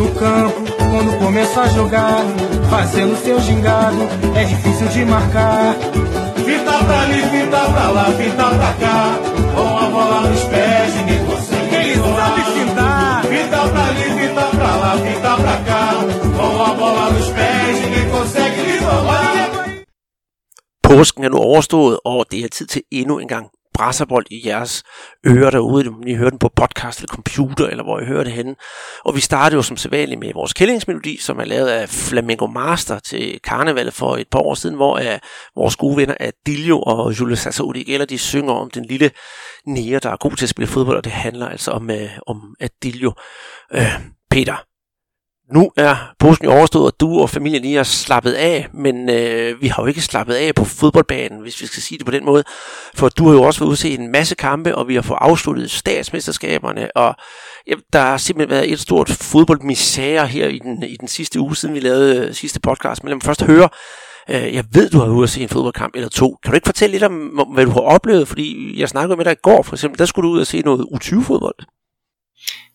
no campo, quando começa a jogar, fazendo seu gingado, é difícil de marcar. Fita pra ali, fita pra lá, fita pra cá, com a bola nos pés, ninguém consegue. Ele sabe fintar. Fita pra ali, fita pra lá, fita pra cá, com a bola nos pés, ninguém consegue lhe tomar. Påsken er nu overstået, og det er tid til endnu en gang brasserbold i jeres ører derude. I hører den på podcast eller computer, eller hvor I hører det henne. Og vi starter jo som sædvanligt med vores kællingsmelodi, som er lavet af Flamengo Master til karnevalet for et par år siden, hvor vores gode venner Adilio og Julio Sassaudi eller de synger om den lille nære, der er god til at spille fodbold, og det handler altså om Adilio. Peter, nu er påsken overstået, og du og familien lige er slappet af, men vi har jo ikke slappet af på fodboldbanen, hvis vi skal sige det på den måde, for du har jo også fået udset en masse kampe, og vi har fået afsluttet statsmesterskaberne, og der har simpelthen været et stort fodboldmisære her i den sidste uge, siden vi lavede sidste podcast, men lad mig først høre, jeg ved, du har ude at se en fodboldkamp eller to. Kan du ikke fortælle lidt om, hvad du har oplevet? Fordi jeg snakkede med dig i går, for eksempel, der skulle du ud og se noget U20-fodbold.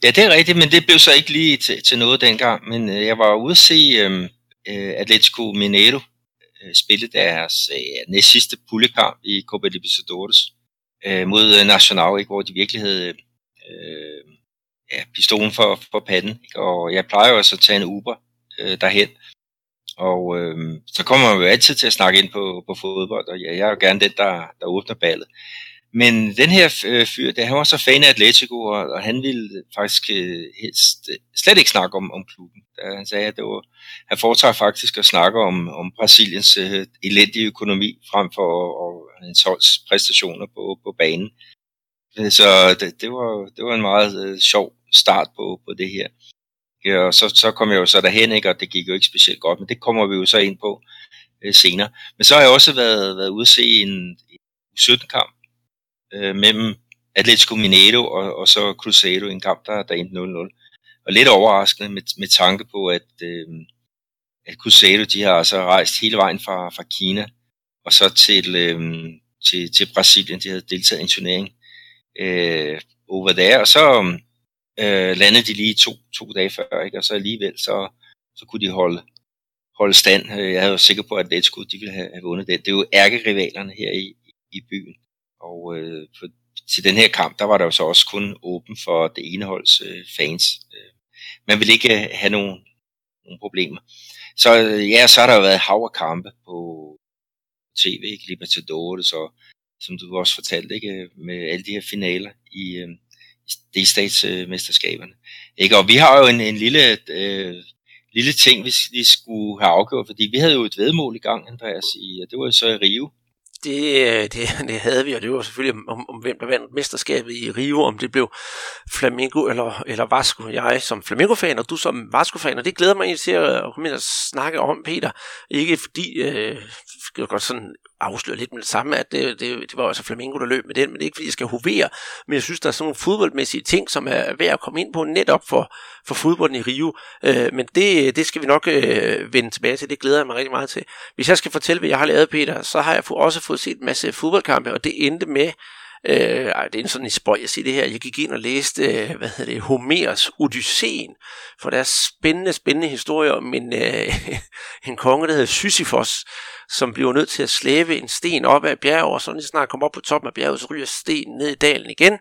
Ja, det er rigtigt, men det blev så ikke lige til noget dengang, men jeg var ude at se Atlético Mineiro spille deres næst sidste puljekamp i Copa Libertadores mod Nacional, ikke, hvor de virkelig havde pistolen for panden, ikke? Og jeg plejer jo også at tage en Uber derhen, og så kommer man jo altid til at snakke ind på fodbold, og jeg er jo gerne den, der åbner ballet. Men den her fyr, han var så fan af Atletico, og han ville faktisk helst slet ikke snakke om klubben. Han sagde, at han foretrækker faktisk at snakke om Brasiliens elendige økonomi, frem for hans holds præstationer på banen. Så det var en meget sjov start på det her. Ja, og så kom jeg jo så derhen, ikke, og det gik jo ikke specielt godt, men det kommer vi jo så ind på senere. Men så har jeg også været ude at se en U17-kamp mellem Atlético Mineiro og så Cruzeiro, en kamp, der endte 0-0. Og lidt overraskende med tanke på, at Cruzeiro, de har altså rejst hele vejen fra Kina og så til Brasilien. De havde deltaget i en turnering over der, og så landede de lige to dage før, ikke? Og så alligevel, så kunne de holde stand. Jeg havde jo sikker på, at Atlético, de ville have vundet det. Det er jo ærkerivalerne her i byen. Og til den her kamp, der var der jo så også kun åben for det ene holds fans. Man ville ikke have nogen problemer. Så ja, så har der jo været hav af kampe på tv, ikke? Libertadores, og som du også fortalte, ikke? Med alle de her finaler i statsmesterskaberne. Ikke? Og vi har jo en lille ting, hvis vi skulle have afgjort, fordi vi havde jo et vedmål i gang, Andreas, og det var jo så i Rio. Det havde vi, og det var selvfølgelig om hvem der vandt mesterskabet i Rio, om det blev Flamengo eller Vasco. Jeg som Flamengo-fan, og du som Vasco-fan, og det glæder mig egentlig til at komme ind og snakke om, Peter. Ikke fordi, skal jeg godt sådan afsløre lidt med det samme, at det var altså Flamengo, der løb med den, men det er ikke fordi, jeg skal hovere, men jeg synes, der er sådan nogle fodboldmæssige ting, som er værd at komme ind på netop for fodbolden i Rio, men det skal vi nok vende tilbage til, det glæder jeg mig rigtig meget til. Hvis jeg skal fortælle, hvad jeg har lavet, Peter, så har jeg også fået set en masse fodboldkampe, og det endte med, det er sådan en spøj at sige det her, jeg gik ind og læste, Homers Odysseen, for der er spændende historier om en konge, der hedder Sisyfos, som bliver nødt til at slæbe en sten op ad bjerget, og så lige snart kommer op på toppen af bjerget, så ryger stenen ned i dalen igen.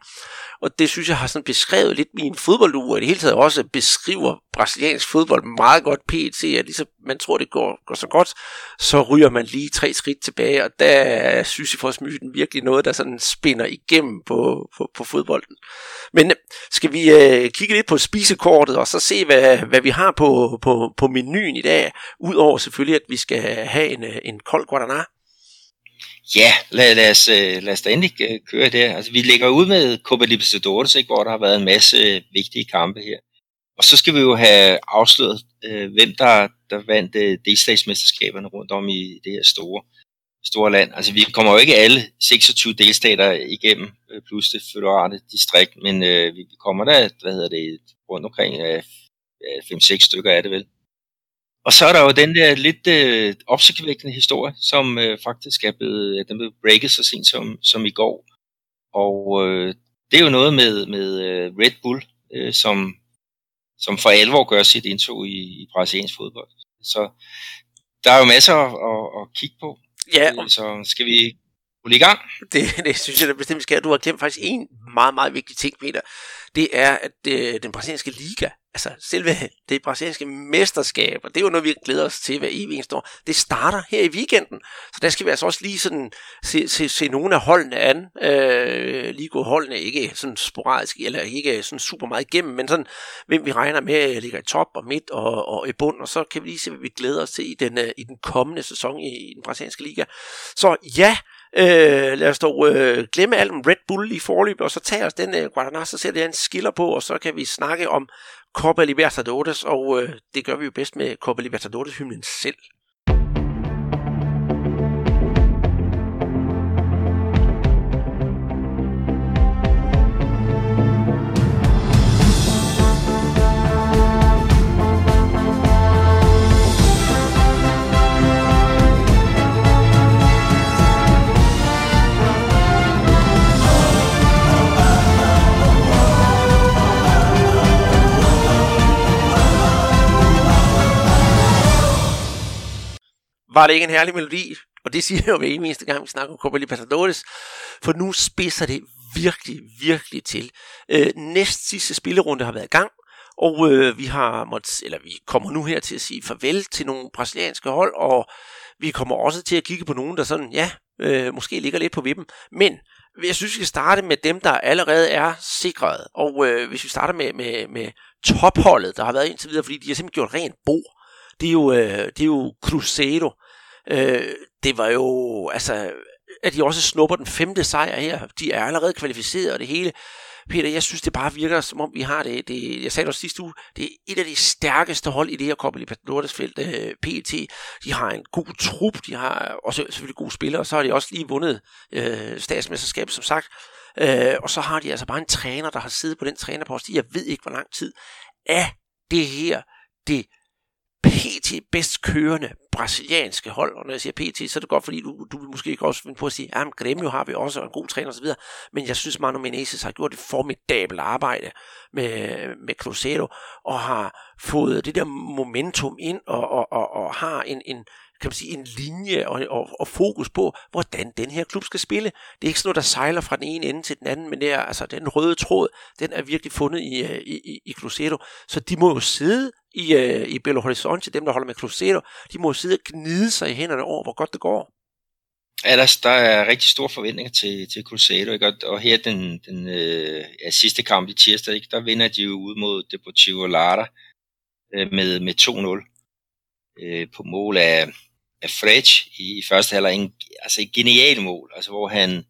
Og det synes jeg har sådan beskrevet lidt min fodbolduge, og det hele taget også beskriver brasiliansk fodbold meget godt pt, at ligesom man tror, det går så godt, så ryger man lige 3 skridt tilbage, og der er Sisyfos-myten virkelig noget, der sådan spinner igennem på fodbolden. Men skal vi kigge lidt på spisekortet, og så se, hvad vi har på menuen i dag, udover selvfølgelig, at vi skal have en kold guaraná? Ja, lad os da endelig køre der. Altså, vi ligger ud med Copa Libertadores, ikke, hvor der har været en masse vigtige kampe her. Og så skal vi jo have afsløret, hvem der vandt delstatsmesterskaberne rundt om i det her store land. Altså, vi kommer jo ikke alle 26 delstater igennem, plus det føderale distrikt, men vi kommer der, rundt omkring 5-6 stykker er det vel. Og så er der jo den der lidt opsigtsvækkende historie, som faktisk den blev breaket så sent som i går. Og det er jo noget med Red Bull, som som for alvor gør sit indtog i brasiliansk fodbold. Så der er jo masser at kigge på. Ja. Så skal vi i gang. Det synes jeg da bestemt skal. Du har glemt faktisk en meget, meget vigtig ting, Peter. Det er, at den brasilianske liga, altså selve det brasilianske mesterskab, og det er jo noget, vi glæder os til hver eneste år, det starter her i weekenden. Så der skal vi altså også lige sådan se nogle af holdene an. Lige gå holdene ikke sådan sporadisk, eller ikke sådan super meget igennem, men sådan, hvem vi regner med ligger i top og midt og i bund, og så kan vi lige se, hvad vi glæder os til i den kommende sæson i den brasilianske liga. Så ja, lad os dog glemme alt om Red Bull i forløb, og så tager os den Guaraná, så sætter jeg en skiller på, og så kan vi snakke om Copa Libertadores, og det gør vi jo bedst med Copa Libertadores-hymnen selv. Var det ikke en herlig melodi? Og det siger jeg jo hver eneste gang, vi snakker om Copa Libertadores. For nu spidser det virkelig, virkelig til. Næst sidste spillerunde har været i gang. Og vi kommer nu her til at sige farvel til nogle brasilianske hold. Og vi kommer også til at kigge på nogen, der sådan, måske ligger lidt på vippen. Men jeg synes, vi skal starte med dem, der allerede er sikret. Og hvis vi starter med topholdet, der har været indtil videre, fordi de har simpelthen gjort rent bord. Det er jo Cruzeiro. Det var jo, altså, at de også snupper den 5. sejr her. De er allerede kvalificeret og det hele. Peter, jeg synes, det bare virker, som om vi har det jeg sagde også sidste uge, det er et af de stærkeste hold i det her Copa Libertadores-felt, PET. De har en god trup, de har også selvfølgelig gode spillere, og så har de også lige vundet statsmesterskabet, som sagt. Og så har de altså bare en træner, der har siddet på den trænerpost i, jeg ved ikke, hvor lang tid, af det her, det PT bedst kørende brasilianske hold, og når jeg siger PT, så er det godt, fordi du vil måske også finde på at sige, at Grêmio har vi også, og en god træner osv., men jeg synes, Mano Menezes har gjort et formidabelt arbejde med Cruzeiro, og har fået det der momentum ind, og har en kan man sige, en linje og fokus på, hvordan den her klub skal spille. Det er ikke sådan noget, der sejler fra den ene ende til den anden, men det er, altså, den røde tråd, den er virkelig fundet i Cruzeiro. Så de må jo sidde i Belo Horizonte, dem der holder med Cruzeiro, de må jo sidde og gnide sig i hænderne over, hvor godt det går. Ellers, der er rigtig store forventninger til Cruzeiro, ikke? Og her den sidste kamp i tirsdag, ikke? Der vinder de jo ud mod Deportivo Lara med 2-0 på mål af Fred i første halvleg, altså et genialt mål, altså hvor han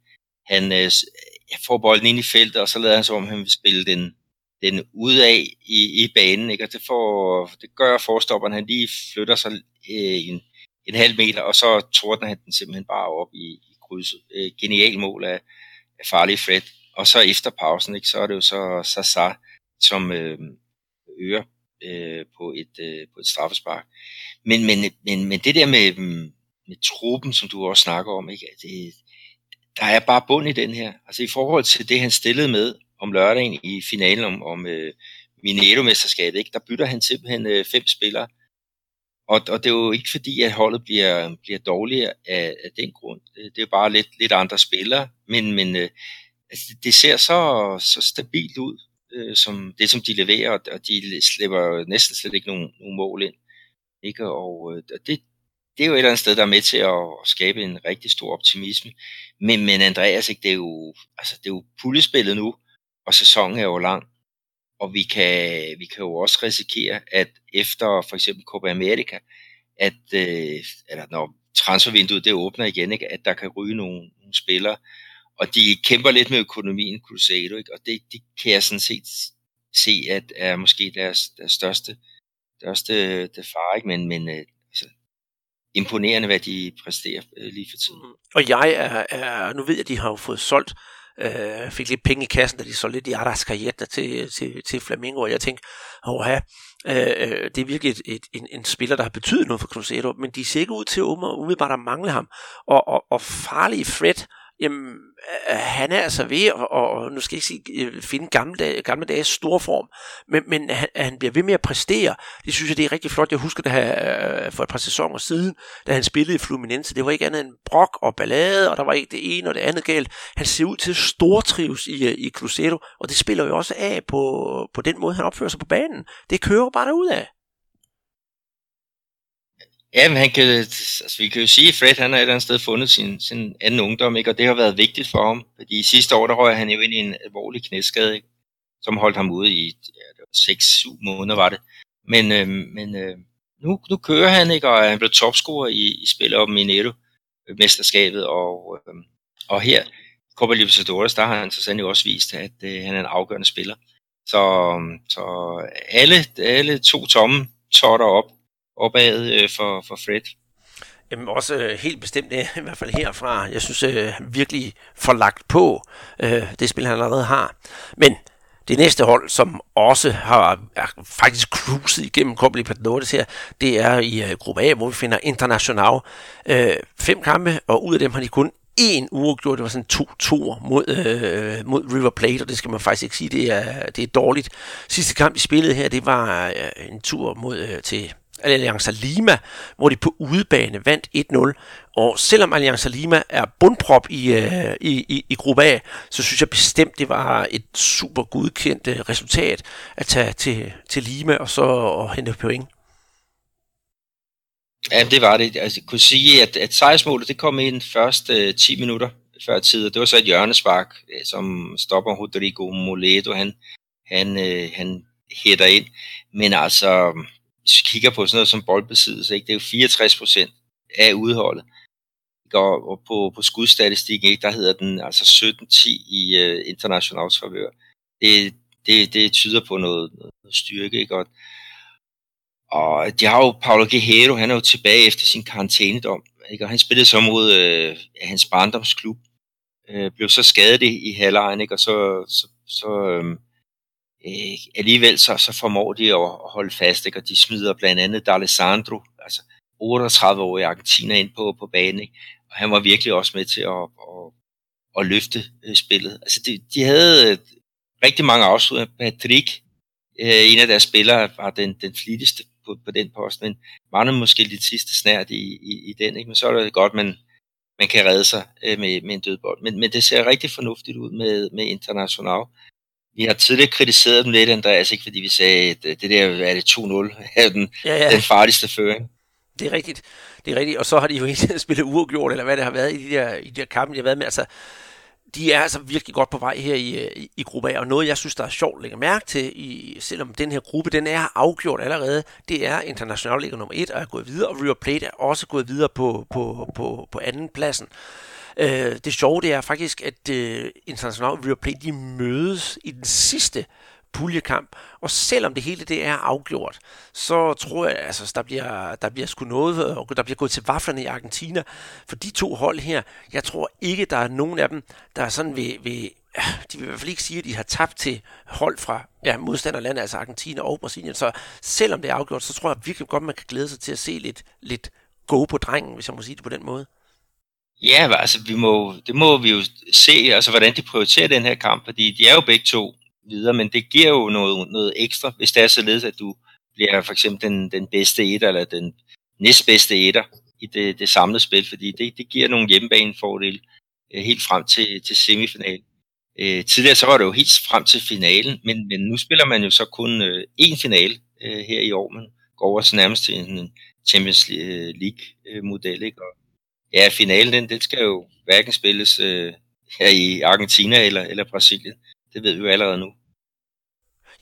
får bolden ind i feltet, og så lader han som om han vil spille den ud af i banen, ikke? Og det gør forstopperen, han lige flytter sig en halv meter, og så tordner han den simpelthen bare op i krydset. Genialt mål af farlige Fred. Og så efter pausen, ikke, så er det jo så Sasa, som øger på et straffespark. Men det der med truppen, som du også snakker om, ikke? Der er bare bund i den her. Altså i forhold til det, han stillede med om lørdagen i finalen om Mineiro-mesterskabet, ikke? Der bytter han simpelthen 5 spillere. Og det er jo ikke fordi, at holdet bliver dårligere af den grund. Det er bare lidt andre spillere, men altså, det ser så stabilt ud, som det, som de leverer, og de slipper næsten slet ikke nogen mål ind. Ikke? Og det er jo et eller andet sted, der er med til at skabe en rigtig stor optimisme. Men Andreas, ikke, det er jo puljespillet nu, og sæsonen er jo lang. Og vi kan jo også risikere, at efter for eksempel Copa America, at eller når transfervinduet det åbner igen, ikke, at der kan ryge nogle spillere, og de kæmper lidt med økonomien, Cruzeiro, ikke, og det kan jeg sådan set se, at er måske deres største fare, ikke, men altså, imponerende, hvad de præsterer lige for tiden. Og jeg er nu ved jeg, at de har jo fået solgt, fik lidt penge i kassen, da de så lidt i Arrascaeta til Flamengo, og jeg tænkte, det er virkelig en spiller, der har betydet noget for Cruzeiro, men de ser ikke ud til umiddelbart at mangle ham, og farlige Fred, jamen, han er altså ved, og nu skal jeg ikke sige, finde gamle dages store form, men han bliver ved med at præstere. Det synes jeg, det er rigtig flot. Jeg husker det her for et par sæsoner siden, da han spillede i Fluminense. Det var ikke andet end brok og ballade, og der var ikke det ene og det andet galt. Han ser ud til stortrives i Cruzeiro, og det spiller jo også af på den måde, han opfører sig på banen. Det kører bare derudad. Ja, men han kan, altså vi kan jo sige, at Fred han har et eller andet sted fundet sin anden ungdom, ikke? Og det har været vigtigt for ham, fordi sidste år der røg han jo ind i en alvorlig knæskade, ikke? Som holdt ham ude i 6-7 måneder var det. Men nu kører han, ikke? Og han blev topscorer i spillet om Mineiro-mesterskabet, og her Copa Libertadores, der har han så sandelig også vist, at han er en afgørende spiller. Så alle to tomme totter opad for Fred. Jamen også helt bestemt, i hvert fald herfra. Jeg synes han virkelig får lagt på det spil, han allerede har. Men det næste hold, som også er faktisk cruiset igennem Copa Libertadores her, det er i gruppe A, hvor vi finder Internacional. 5 kampe, og ud af dem har de kun en uafgjort. Det var sådan 2-2 mod River Plate, og det skal man faktisk ikke sige, det er dårligt. Sidste kamp, de spillede her, det var en tur til Alianza Lima, hvor de på udebane vandt 1-0, og selvom Alianza Lima er bundprop i gruppe A, så synes jeg bestemt, det var et super godkendt resultat at tage til Lima og så hente point. Ja, det var det. Altså, jeg kunne sige, at sejrsmålet det kom ind først 10 minutter før tid, og det var så et hjørnespark, som stopper Rodrigo Moledo, han hætter ind, men altså hvis vi kigger på sådan noget som boldbesiddelse, ikke? Det er jo 64% af udholdet. Og på skudstatistikken, ikke? Der hedder den altså 17-10 i Internationals favør. Det tyder på noget styrke, ikke? Og de har jo Paulo Guerrero, han er jo tilbage efter sin karantænedom, ikke? Og han spillede så mod hans barndomsklub. Blev så skadet i halvlejen, ikke? Og alligevel så formår de at holde fast, ikke? Og de smider blandt andet D'Alessandro, altså 38-årig argentiner, ind på banen, ikke? Og han var virkelig også med til at løfte spillet. Altså de havde rigtig mange afslutninger. Patrick, en af deres spillere, var den flittigste på den post, men var måske lidt sidste snært i den, ikke? Men så er det godt, man kan redde sig med en dødbold. Men det ser rigtig fornuftigt ud med Internacional. Vi har tidligere kritiseret dem lidt, Andreas, ikke, fordi vi sagde, at det der er det 2-0 er den farligste føring. Det er rigtigt. Det er rigtigt, og så har de jo ikke spillet uafgjort, eller hvad det har været i de der kampe, de har været med. Altså, de er altså virkelig godt på vej her i gruppe A, og noget, jeg synes, der er sjovt at lægge mærke til, selvom den her gruppe, den er afgjort allerede, det er International ligger nummer 1 og er gået videre, og River Plate er også gået videre på anden pladsen. Det sjove, det er faktisk, at International River Plate, de mødes i den sidste puljekamp, og selvom det hele det er afgjort, så tror jeg, altså, der bliver sgu noget, og der bliver gået til vaflerne i Argentina, for de to hold her, jeg tror ikke, der er nogen af dem, der er sådan ved de vil i hvert fald ikke sige, at de har tabt til hold fra modstanderlandet, altså Argentina og Brasilien, så selvom det er afgjort, så tror jeg virkelig godt, man kan glæde sig til at se lidt go på drengen, hvis jeg må sige det på den måde. Ja, altså det må vi jo se, altså hvordan de prioriterer den her kamp, fordi de er jo begge to videre, men det giver jo noget ekstra, hvis det er således, at du bliver for eksempel den bedste etter, eller den næstbedste etter i det samlede spil, fordi det giver nogle hjemmebanefordele helt frem til semifinalen. Tidligere så var det jo helt frem til finalen, men nu spiller man jo så kun én finale her i år, man går over så nærmest til en Champions League-model, ikke? Ja, finalen den skal jo hverken spilles her i Argentina eller Brasilien. Det ved vi jo allerede nu.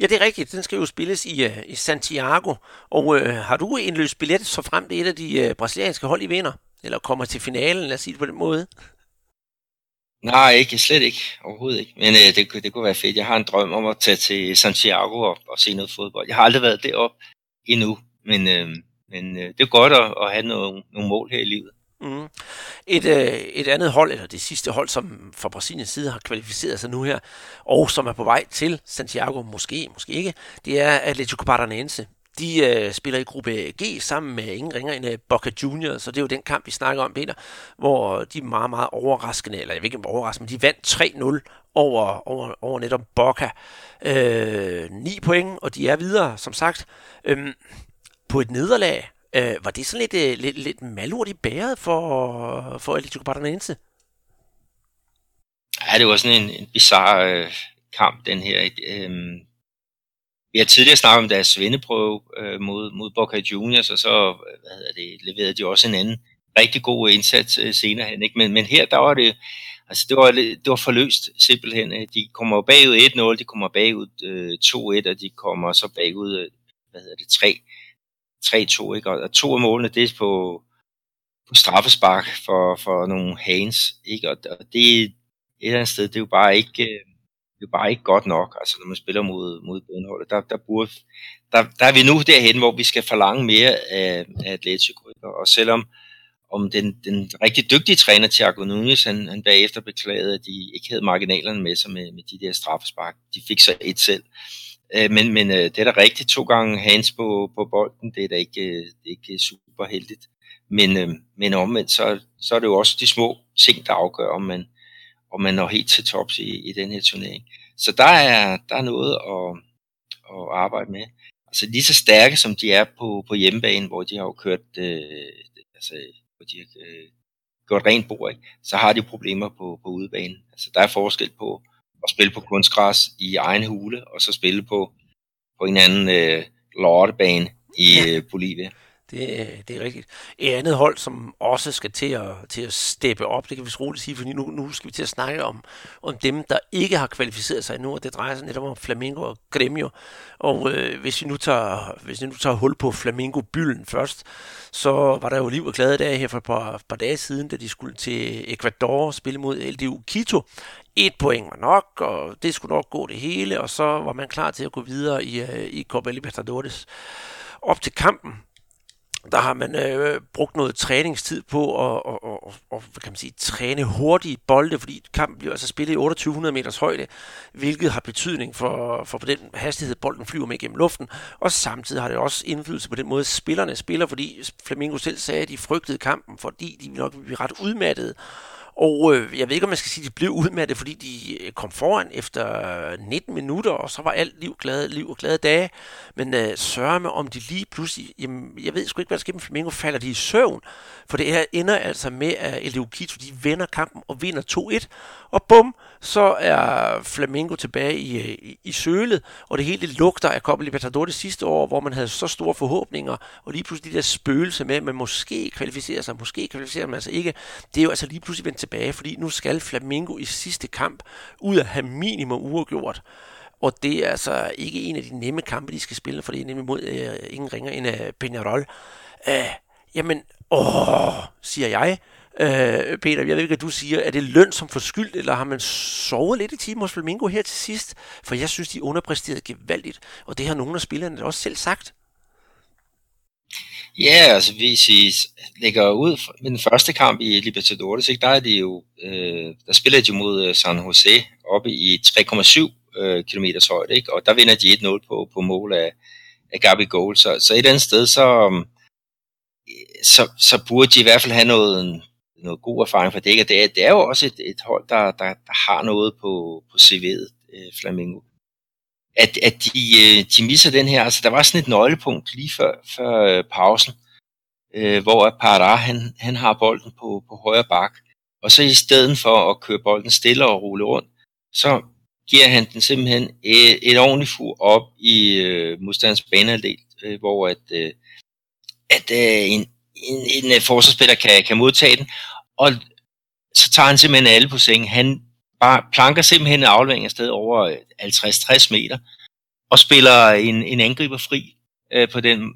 Ja, det er rigtigt. Den skal jo spilles i Santiago. Og har du indløst billet, så frem det et af de brasilianske hold, I vinder? Eller kommer til finalen, lad os sige det på den måde? Nej, ikke. Slet ikke. Overhovedet ikke. Men det kunne være fedt. Jeg har en drøm om at tage til Santiago og se noget fodbold. Jeg har aldrig været deroppe endnu. Men det er godt at have nogle mål her i livet. Mm. Et andet hold, eller det sidste hold, som fra Brasiliens side har kvalificeret sig nu her, og som er på vej til Santiago, måske ikke, det er Atlético Paranaense. De spiller i gruppe G sammen med ingen ringer end Boca Juniors, så det er jo den kamp, vi snakker om, Peter, hvor de er meget, meget overraskende, eller jeg ved ikke om overraskende, men de vandt 3-0 over netop Boca. 9 point, og de er videre, som sagt, på et nederlag. Var det sådan lidt malurt i bæret for Atlético Paranaense? Ja, det var sådan en bizarre kamp, den her. Vi har tidligere snakket om deres svendeprøve mod Boca Juniors, og så leverede de også en anden rigtig god indsats senere hen. Ikke? Men her, der var det, altså det var forløst simpelthen. De kommer bagud 1-0, de kommer bagud 2-1, og de kommer så bagud 3-2. Ikke? Og to af målene, det er på straffespark for nogle hands. Ikke? Og det er et eller andet sted, det er jo bare ikke... Det er bare ikke godt nok, altså når man spiller mod bundholdet, der er vi nu derhen, hvor vi skal forlange mere af Atlético, og selvom den rigtig dygtige træner Thiago Nunes, han bagefter beklagede, at de ikke havde marginalerne med sig med de der straffespark, de fik så et selv, men det er da rigtigt, 2 gange hands på bolden, det er da ikke super heldigt, men omvendt, så er det jo også de små ting, der afgør, om man når helt til tops i den her turnering. Så der er noget at arbejde med. Altså lige så stærke som de er på hjemmebane, hvor de har jo kørt, hvor de har gjort rent bord, ikke? Så har de problemer på udebane. Altså der er forskel på at spille på kunstgræs i egen hule, og så spille på en anden lortebane i Bolivia. Det er rigtigt. Et andet hold, som også skal til at steppe op, det kan vi roligt sige, fordi nu skal vi til at snakke om dem, der ikke har kvalificeret sig endnu, og det drejer sig netop om Flamengo og Grêmio. Og hvis vi nu tager hul på Flamengo-bylden først, så var der jo liv og glade dage her for et par dage siden, da de skulle til Ecuador og spille mod LDU Quito. 1 point var nok, og det skulle nok gå det hele, og så var man klar til at gå videre i Copa Libertadores. Op til kampen, der har man brugt noget træningstid på at hvad kan man sige, træne hurtige bolde, fordi kampen bliver altså spillet i 2800 meters højde, hvilket har betydning for den hastighed, bolden flyver med gennem luften, og samtidig har det også indflydelse på den måde, spillerne spiller, fordi Flamengo selv sagde, at de frygtede kampen, fordi de nok ville blive ret udmattede. Og jeg ved ikke, om man skal sige, at de blev udmattet, fordi de kom foran efter 19 minutter, og så var alt liv og glade dage. Men sørme om de lige pludselig, jamen, jeg ved sgu ikke, hvad der sker med Flamengo, falder de i søvn. For det her ender altså med, at LDU Quito, de vender kampen og vinder 2-1. Og bum, så er Flamengo tilbage i sølet, og det hele lugter af Copa Libertadores det sidste år, hvor man havde så store forhåbninger, og lige pludselig de der spøgelser med, at man måske kvalificerer sig, altså ikke. Det er jo altså lige pludselig vendt tilbage, fordi nu skal Flamengo i sidste kamp ud at have minimum uafgjort, og det er altså ikke en af de nemme kampe, de skal spille, for det er nemlig mod ingen ringer end Peñarol. Siger jeg. Peter, jeg ved ikke, at du siger, er det løn som forskyldt, eller har man sovet lidt i timen hos Flamengo her til sidst? For jeg synes, de underpræsterede gevaldigt, og det har nogle af spillerne også selv sagt. Ja, altså vi lægger ud med den første kamp i Libertadores, ikke? Der er det jo, der spiller de mod San Jose oppe i 3,7 km højde, ikke? Og der vinder de 1-0 på mål af Gabi Gold, så et eller andet sted, så burde de i hvert fald have noget god erfaring for det, ikke? Og det er jo også et hold, der har noget på CV'et, Flamengo. At de misser den her, altså der var sådan et nøglepunkt lige før pausen, hvor Parra, han har bolden på højre bak, og så i stedet for at køre bolden stille og rulle rundt, så giver han den simpelthen et ordentligt fur op i modstanders banehalvdel, hvor en forsvarsspiller kan modtage den, og så tager han simpelthen alle på sengen. Han bare planker simpelthen en aflevering afsted over 50-60 meter, og spiller en angriber fri på den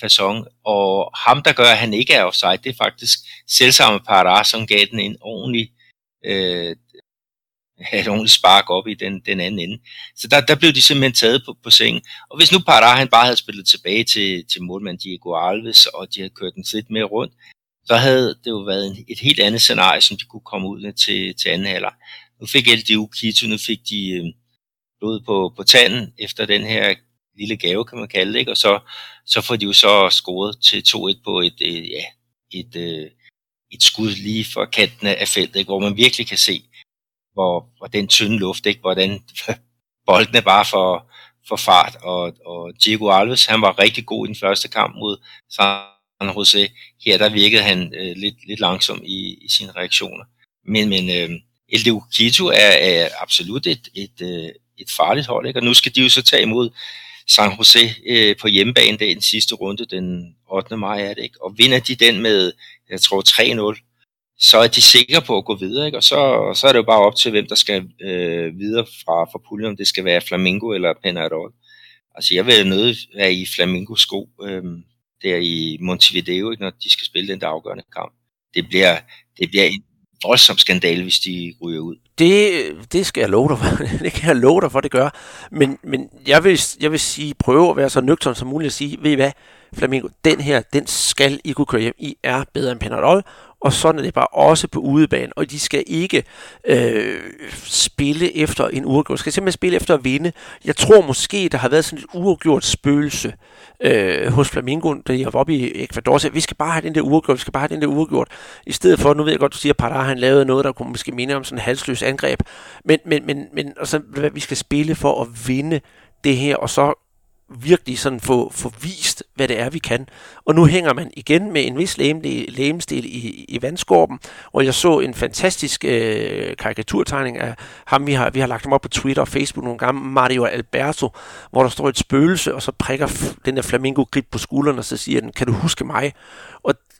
facon, og ham, der gør, at han ikke er offside, det er faktisk selvsamme Parra, som gav den et ordentligt spark op i den anden ende. Så der blev de simpelthen taget på sengen. Og hvis nu Parra, han bare havde spillet tilbage til målmand Diego Alves, og de havde kørt den lidt mere rundt, så havde det jo været et helt andet scenarie, som de kunne komme ud med til anden halvleg. Nu fik LDU Quito, nu fik de blod på tanden efter den her lille gave, kan man kalde det, ikke? Og så får de jo så scoret til 2-1 på et skud lige for kanten af feltet, ikke? Hvor man virkelig kan se, hvor den tynde luft, ikke? Hvordan bolden er bare for fart, og Diego Alves, han var rigtig god i den første kamp mod San Jose. Her der virkede han lidt langsom i sine reaktioner. Men LDU Quito er absolut et farligt hold, ikke? Og nu skal de jo så tage imod San Jose på hjemmebane i den sidste runde, den 8. maj er det, ikke? Og vinder de den med, jeg tror 3-0, så er de sikre på at gå videre, ikke? Og så er det jo bare op til, hvem der skal videre fra puljen, om det skal være Flamengo eller Peñarol. Altså, jeg vil nødt til at være i Flamengos sko der i Montevideo, ikke? Når de skal spille den der afgørende kamp. Det bliver en voldsom skandale, hvis de ryger ud. Det skal jeg love dig for. Det kan jeg love dig for, det gør. Men jeg vil sige, prøve at være så nøgtern som muligt at sige, ved I hvad, Flamengo, den her, den skal I kunne køre hjem. I er bedre end Peñarol, og sådan er det bare også på udebane. Og de skal ikke spille efter en uafgjort. De skal simpelthen spille efter at vinde. Jeg tror måske, der har været sådan et uafgjort spøgelse hos Flamengo, da jeg var oppe i Ecuador. Så vi skal bare have den der uafgjort, I stedet for, nu ved jeg godt, du siger, at Parra, han lavede noget, der kunne måske minde om sådan en halsløs angreb. Men og så, hvad vi skal spille for at vinde det her, og så virkelig sådan få vist, hvad det er, vi kan. Og nu hænger man igen med en vis lægemstil i vandskorpen, og jeg så en fantastisk karikaturtegning af ham, vi har lagt ham op på Twitter og Facebook nogle gange, Mario Alberto, hvor der står et spøgelse, og så prikker den der Flamengo-grib på skulderen, og så siger den, kan du huske mig?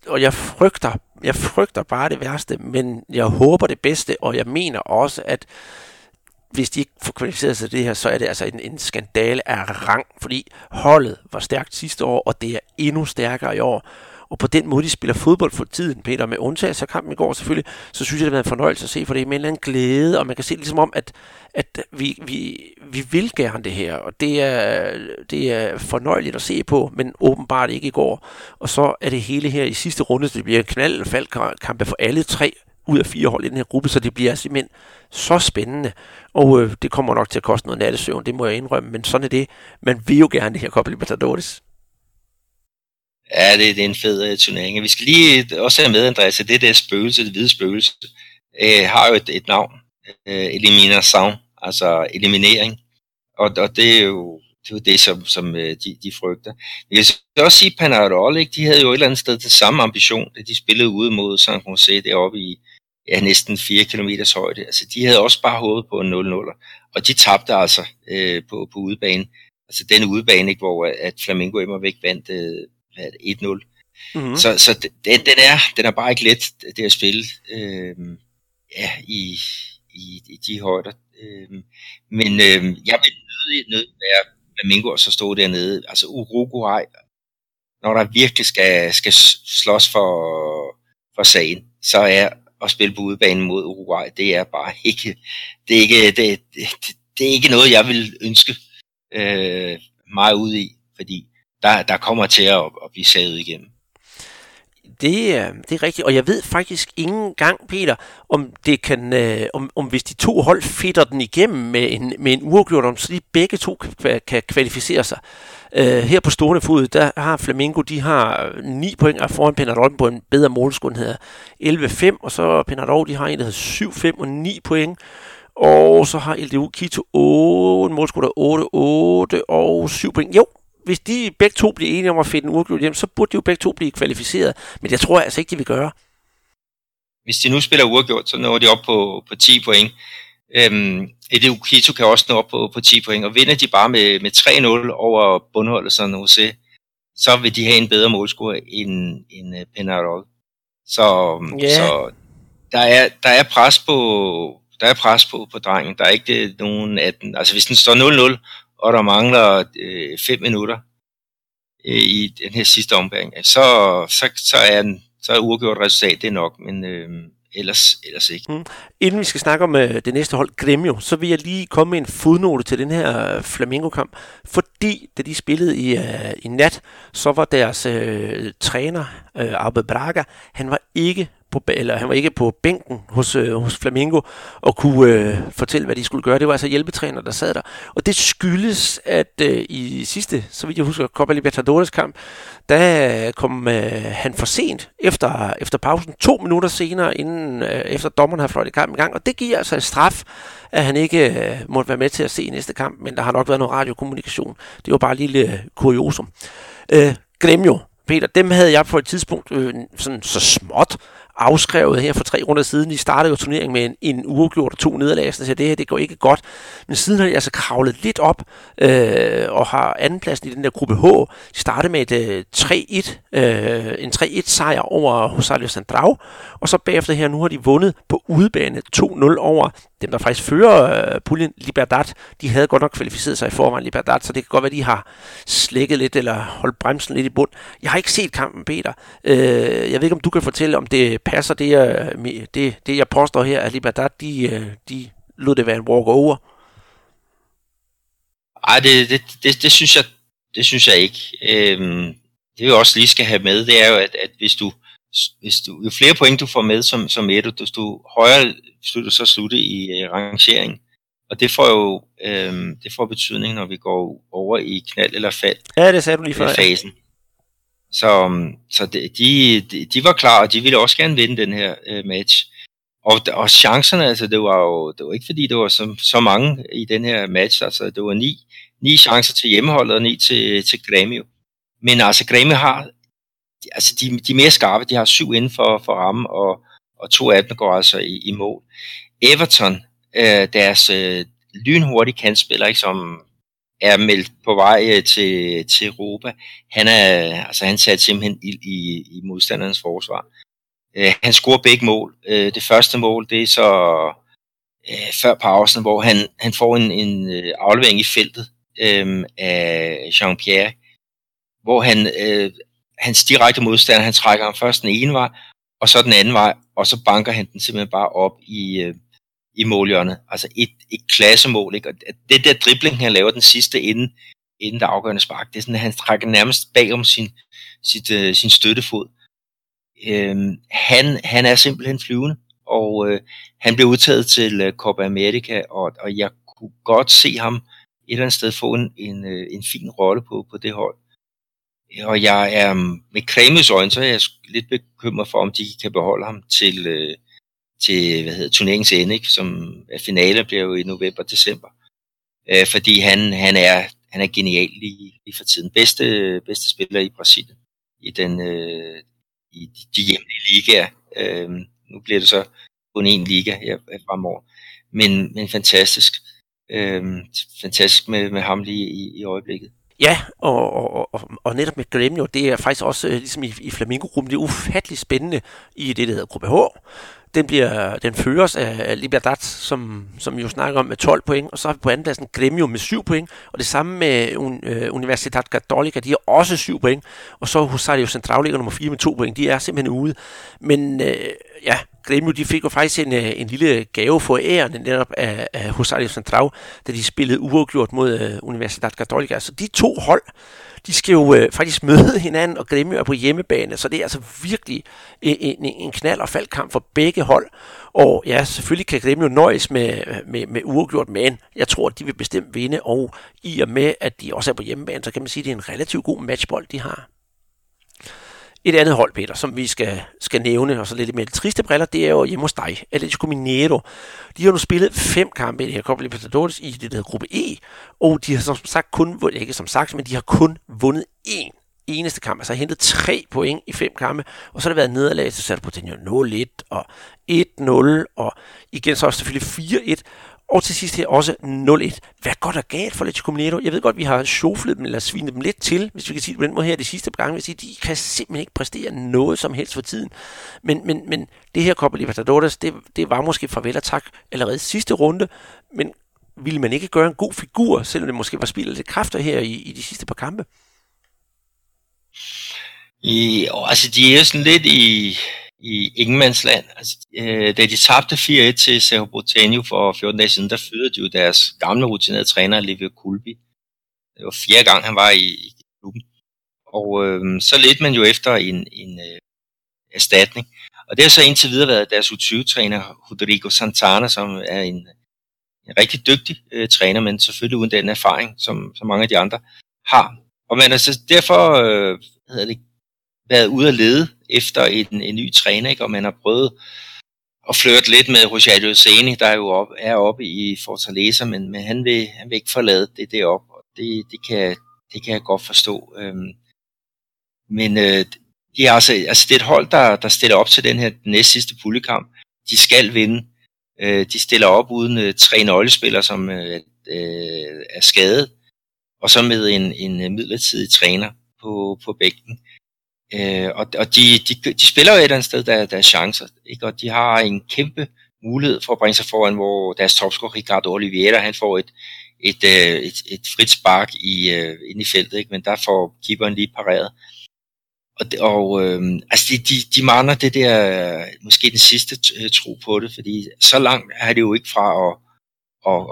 Og jeg frygter bare det værste, men jeg håber det bedste, og jeg mener også, at hvis de ikke får kvalificeret sig til det her, så er det altså en skandale af rang, fordi holdet var stærkt sidste år, og det er endnu stærkere i år. Og på den måde, de spiller fodbold for tiden, Peter, med undtagelse af kampen i går selvfølgelig, så synes jeg, det har været en fornøjelse at se, for det er med en eller anden glæde, og man kan se ligesom om, at vi vil gerne det her, og det er fornøjeligt at se på, men åbenbart ikke i går. Og så er det hele her i sidste runde, så det bliver knald- eller faldkampe for alle tre ud af 4 hold i den her gruppe, så det bliver simpelthen så spændende, og det kommer nok til at koste noget nattesøvn, det må jeg indrømme, men sådan er det. Man vil jo gerne det her Copa Libertadores. Ja, det er en fed turnering. Vi skal lige også have med, André, så det der spøgelse, det hvide spøgelse, har jo et navn, eliminação, altså eliminering, og det er jo det, som de frygter. Jeg vil også sige, Peñarol, ikke? De havde jo et eller andet sted den samme ambition, da de spillede ude mod San Jose deroppe i næsten 4 kilometers højde. Altså, de havde også bare håbet på en 0-0'er, og de tabte altså på udebane. Altså den udebane, ikke, hvor at Flamengo immervæk vandt 1-0. Mm-hmm. Så den er bare ikke let, det at spille i de højder. Men jeg vil nødt være Flamengo, og så stå dernede. Altså Uruguay, når der virkelig skal slås for sagen, så er at spille på udebanen mod Uruguay, det er bare ikke, det er ikke noget, jeg vil ønske mig ud i, fordi der kommer til at blive saget igennem. Det er rigtigt, og jeg ved faktisk ingen gang, Peter, om det kan, om hvis de to hold fedter den igennem med en uafgjort, om så de begge to kan kvalificere sig. Her på stående fod, der har Flamengo, de har 9 point og foran Peñarol på en bedre målscore, der hedder 11-5, og så Peñarol, de har en, der hedder 7-5 og 9 point. Og så har LDU Quito 8, målscore der 8-8 og 7 point. Jo. Hvis de begge to bliver enige om at fedte en uafgjort hjem, så burde de jo begge to blive kvalificeret. Men jeg tror altså ikke, de vil gøre. Hvis de nu spiller uafgjort, så når de op på 10 point. LDU Quito kan også nå op på 10 point. Og vinder de bare med 3-0 over bundholdet, så vil de have en bedre målscore end Peñarol. Så der er pres på drengen. Der er ikke nogen af den. Altså hvis den står 0-0, og der mangler 5 minutter i den her sidste ombæring, så er uafgjort resultat, det er nok, men ellers ikke. Inden vi skal snakke om det næste hold, Grêmio, så vil jeg lige komme med en fodnote til den her Flamengo-kamp, fordi da de spillede i nat, så var deres træner, Abel Braga, han var ikke eller han var ikke på bænken hos Flamengo og kunne fortælle, hvad de skulle gøre. Det var altså hjælpetræner, der sad der. Og det skyldes, at i sidste, så vidt jeg husker, Copa Libertadores kamp, der kom han for sent efter pausen, 2 minutter senere, inden efter dommeren har fløjtet kampen i gang. Og det giver altså en straf, at han ikke måtte være med til at se næste kamp, men der har nok været noget radiokommunikation. Det var bare et lille kuriosum. Grêmio, Peter, dem havde jeg på et tidspunkt sådan så småt afskrevet her for 3 runder siden. De startede jo turneringen med en uafgjort og 2 nederlag, så det her, det går ikke godt. Men siden har de altså kravlet lidt op og har andenpladsen i den der gruppe H. De startede med en 3-1-sejr over Rosario Central, og så bagefter her, nu har de vundet på udebane 2-0 over dem, der faktisk fører puljen, Libertad. De havde godt nok kvalificeret sig i forvejen, Libertad, så det kan godt være, de har slækket lidt eller holdt bremsen lidt i bund. Jeg har ikke set kampen, Peter. Jeg ved ikke, om du kan fortælle, om det passer, det jeg påstår her, at Libertad, de lod det være en walk-over. Ej, det synes jeg ikke. Det vi også lige skal have med, det er jo, at hvis du jo flere point du får med som et, desto højere slutter så slutte i rangering. Og det får jo det får betydning, når vi går over i knald eller fald. Ja, det sagde du lige før. Fasen. Så de var klar, og de ville også gerne vinde den her match. Og chancerne, altså det var ikke fordi, det var så mange i den her match. Altså det var 9 chancer til hjemmeholdet og 9 til Grêmio. Men altså Grêmio har, altså de er mere skarpe, de har 7 inden for rammen, og 2 af dem går altså i mål. Everton, deres lynhurtige kantspiller, ikke, som er meldt på vej til Europa, han satte simpelthen ild i modstanderens forsvar. Han scorer begge mål. Det første mål, det er så før pausen, hvor han får en aflevering i feltet af Jean-Pierre, hvor hans direkte modstander, han trækker ham først den ene vej, og så den anden vej, og så banker han den simpelthen bare op i målhjørnet. Altså et klassemål, ikke? Og det der dribling, han laver den sidste inden der afgørende spark, det er sådan, at han trækker nærmest bag om sin støttefod. Han er simpelthen flyvende, og han blev udtaget til Copa America, og jeg kunne godt se ham et eller andet sted få en fin rolle på det hold. Og jeg er med Grêmios øjne, så er jeg lidt bekymret for, om de kan beholde ham til turneringens ende, ikke? Som finalen bliver jo i november og december. Fordi han er genial lige for tiden. Bedste spiller i Brasilien i i de hjemlige ligaer. Nu bliver det så kun én liga her fremover. Men fantastisk. Fantastisk med ham lige i øjeblikket. Ja, og netop med Grêmio, det er faktisk også ligesom i Flamengo-gruppen, det er ufattelig spændende i det, der hedder gruppe H. Den føres af Libertad, som jo snakker om, med 12 point, og så har vi på andenpladsen Grêmio med 7 point, og det samme med Universidad Católica, de har også 7 point, og så Rosario Central ligger nummer 4 med 2 point, de er simpelthen ude. Men ja, Grêmio, de fik jo faktisk en lille gave for æren netop af Rosario Central, da de spillede uafgjort mod Universidad Católica. Så de 2 hold, de skal jo faktisk møde hinanden, og Grêmio er på hjemmebane, så det er altså virkelig en knald- og faldkamp for begge hold. Og ja, selvfølgelig kan Grêmio nøjes med uafgjort, men jeg tror, at de vil bestemt vinde, og i og med, at de også er på hjemmebane, så kan man sige, at det er en relativt god matchbold, de har. Et andet hold, Peter, som vi skal nævne, og så lidt mere de triste briller, det er jo hjemme hos dig, Atlético Mineiro. De har nu spillet 5 kampe i det her Copa Libertadores i det der gruppe E, og de har kun vundet 1 eneste kamp, altså hentet 3 point i 5 kampe, og så har det været nederlag til Salzburg 0-1 og 1-0, og igen så også selvfølgelig 4-1, og til sidst her også 0-1. Hvad går der galt for Atlético Mineiro? Jeg ved godt, vi har sjoflet dem, eller svinet dem lidt til, hvis vi kan sige det på den måde her, de sidste gange, vil sige, de kan simpelthen ikke præstere noget som helst for tiden. Men det her Copa Libertadores, det var måske farvel og tak allerede sidste runde, men ville man ikke gøre en god figur, selvom det måske var spillet lidt kræfter her i de sidste par kampe? Altså, de er sådan lidt i ingenmandsland. Altså, da de tabte 4-1 til Cerro Porteño for 14 dage siden, der fyrede de jo deres gamle rutinerede træner, Livio Culpi. Det var 4. gang, han var i klubben. Og så ledte man jo efter en erstatning. Og det har så indtil videre været deres U20-træner, Rodrigo Santana, som er en rigtig dygtig træner, men selvfølgelig uden den erfaring, som mange af de andre har. Og man har så derfor været ude at lede efter en ny træner, ikke? Og man har prøvet at flirte lidt med Rogério Ceni, der jo er oppe i Fortaleza, men han vil ikke forlade det deroppe, og det kan jeg godt forstå. Men de er altså det er et hold, der stiller op til den her næst sidste puljekamp. De skal vinde. De stiller op uden tre nøglespillere, som er skadet, og så med en midlertidig træner på bænken. Og de spiller jo et eller andet sted, der er chancer, ikke? Og de har en kæmpe mulighed for at bringe sig foran, hvor deres topscorer Ricardo Oliveira, han får et frit spark ind i feltet, ikke? Men der får keeperen lige pareret. Altså de mangler det der, måske den sidste tro på det, fordi så langt er det jo ikke fra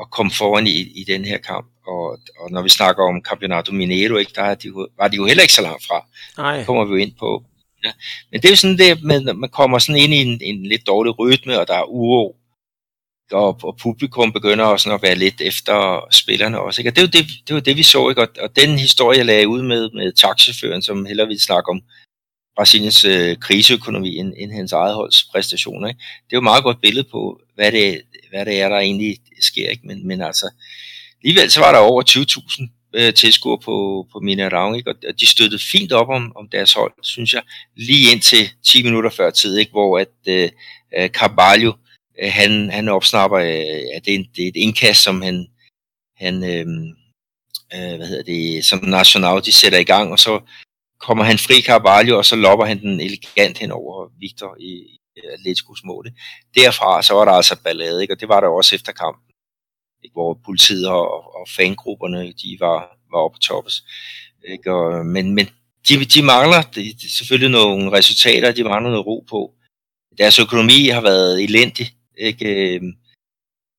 at komme foran i den her kamp. Og når vi snakker om Campeonato Mineiro, ikke, der var de jo heller ikke så langt fra. Nej. Det kommer vi jo ind på. Ja. Men det er jo sådan det, man kommer sådan ind i en lidt dårlig rytme, og der er uro, og publikum begynder sådan at være lidt efter spillerne også, ikke? Og det var det vi så, ikke? Og den historie, jeg lagde ud med taxichaufføren, som hellere ville snakke om Brasiliens kriseøkonomi end hans eget holds præstationer, ikke? Det er jo et meget godt billede på, hvad det er, der egentlig sker, ikke? Men altså, alligevel så var der over 20.000 tilskuere på Mineirão, ikke? Og de støttede fint op om deres hold, synes jeg, lige indtil 10 minutter før tid, ikke? Hvor at Carvalho, han opsnapper, at det er et indkast, som som Nacional, de sætter i gang, og så kommer han fri, Carvalho, og så lopper han den elegant hen over Victor i Atleticos mål. Derfra så var der altså ballade, ikke? Og det var der også efter kampen, ikke? Hvor politiet og fangrupperne, de var oppe på toppes, ikke? Og, men de mangler selvfølgelig nogle resultater, de mangler noget ro på. Deres økonomi har været elendig, ikke?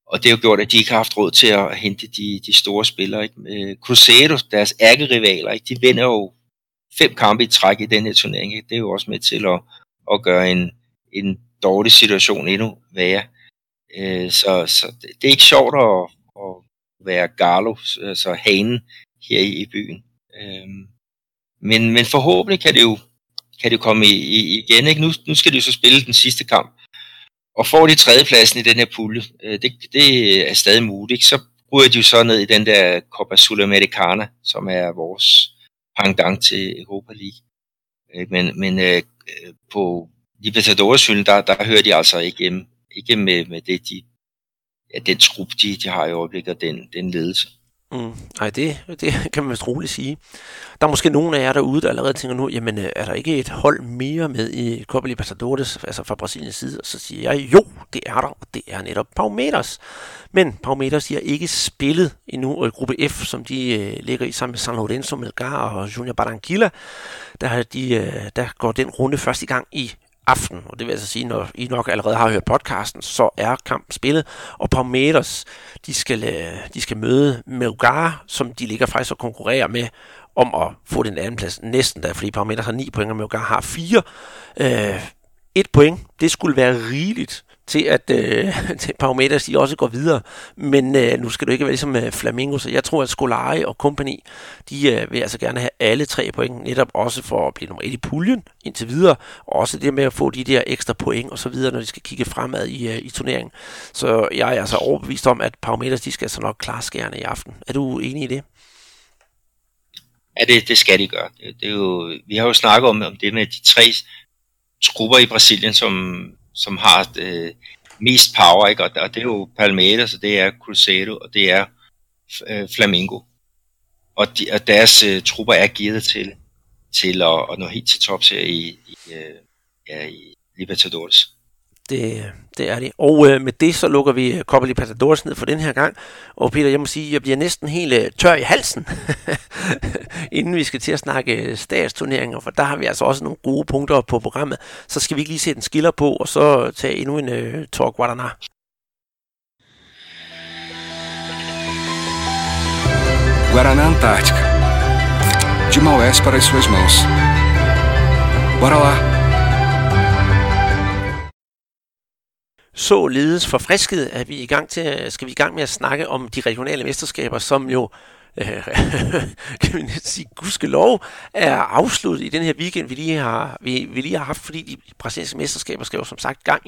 Og det har gjort, at de ikke har haft råd til at hente de store spillere, ikke? Cruzeiro, deres ærkerivaler, ikke? De vinder jo 5 kampe i træk i den her turnering, ikke? Det er jo også med til at gøre en dårlig situation endnu værre. Så det er ikke sjovt at være Galo, altså hanen her i byen. Men forhåbentlig kan det jo komme igen, ikke? Nu skal de jo så spille den sidste kamp, og får de tredjepladsen i den her pulje, det er stadig muligt, ikke? Så ryger de jo så ned i den der Copa Sudamericana, som er vores pendant til Europa League, ikke? Men på Libertadores-hylden, der hører de altså ikke med det, den trup, de har i øjeblikket, og den ledelse. Nej, det kan man vist roligt sige. Der er måske nogen af jer derude, der allerede tænker nu, jamen er der ikke et hold mere med i Copa Libertadores, altså fra Brasiliens side? Og så siger jeg, jo, det er der, og det er netop Palmeiras. Men Palmeiras, de har ikke spillet endnu, og i gruppe F, som de ligger i sammen med San Lorenzo, Melgar og Junior Barranquilla, der går den runde først i gang i aften, og det vil altså sige, når I nok allerede har hørt podcasten, så er kampen spillet, og Palmeiras, de skal møde Melgar, som de ligger faktisk og konkurrerer med om at få den anden plads næsten da, fordi Palmeiras har 9 point, og Melgar har 4. 1 point, det skulle være rigeligt til at Palmeiras, de også går videre, men nu skal du ikke være ligesom Flamengo, så jeg tror, at Scolari og company, de vil altså gerne have alle 3 point, netop også for at blive nummer 1 i puljen indtil videre, og også det med at få de der ekstra point og så videre, når de skal kigge fremad i turneringen. Så jeg er altså overbevist om, at Palmeiras, de skal så nok klare skærene i aften. Er du enig i det? Ja, det skal de gøre. Det er jo, vi har jo snakket om det med de 3 trupper i Brasilien, som har mest power, ikke? Og det er jo Palmeiras, og det er Cruzeiro, og det er Flamengo. Og deres trupper er givet til at nå helt til tops her i Libertadores. Det er det. Og med det så lukker vi Copa Libertadores ned for den her gang. Og Peter, jeg må sige, jeg bliver næsten helt tør i halsen, inden vi skal til at snakke statsturneringer, for der har vi altså også nogle gode punkter på programmet. Så skal vi ikke lige sætte en skiller på, og så tage endnu en Tor Guaraná. Guaraná Antártica. De Maués para as suas mãos. Bora lá. således forfrisket, at vi skal vi i gang med at snakke om de regionale mesterskaber, som jo kan man sige, gudskelov er afsluttet i den her weekend, vi lige har haft, fordi de brasilianske mesterskaber skal jo som sagt gang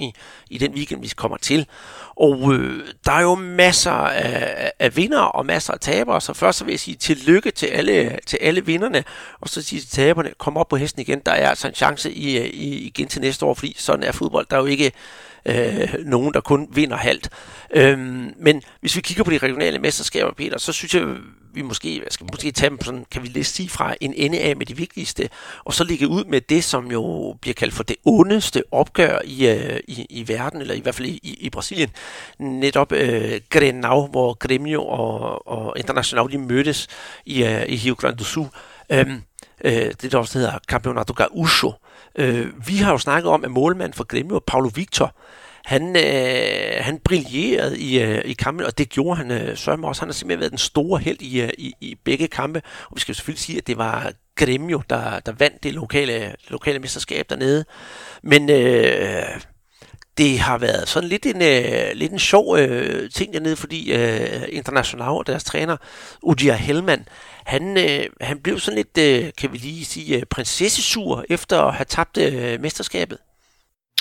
i den weekend, vi kommer til. Og der er jo masser af vinder og masser af tabere, så først så vil jeg sige tillykke til alle vinderne, og så sige til taberne, kom op på hesten igen, der er altså en chance igen til næste år, fordi sådan er fodbold, der er jo ikke nogen, der kun vinder halvt. Men hvis vi kigger på de regionale mesterskaber, Peter, så synes jeg, vi skal måske tage dem sådan, kan vi lige sige fra en ende af med de vigtigste, og så ligge ud med det, som jo bliver kaldt for det ondeste opgør i verden, eller i hvert fald i Brasilien. Netop Grenal, hvor Grêmio og Internacional lige mødtes i Rio Grande do Sul. Det der også hedder Campeonato Gaúcho. Vi har jo snakket om, at målmanden for Grêmio, Paulo Victor, han brillerede i kampen, og det gjorde han sørme også. Han har simpelthen været den store held i begge kampe, og vi skal selvfølgelig sige, at det var Grêmio, der vandt det lokale mesterskab dernede. Men det har været sådan lidt en sjov ting dernede, fordi Internacional og deres træner, Udia Hellmann, han blev sådan lidt, kan vi lige sige, prinsessesur efter at have tabt mesterskabet.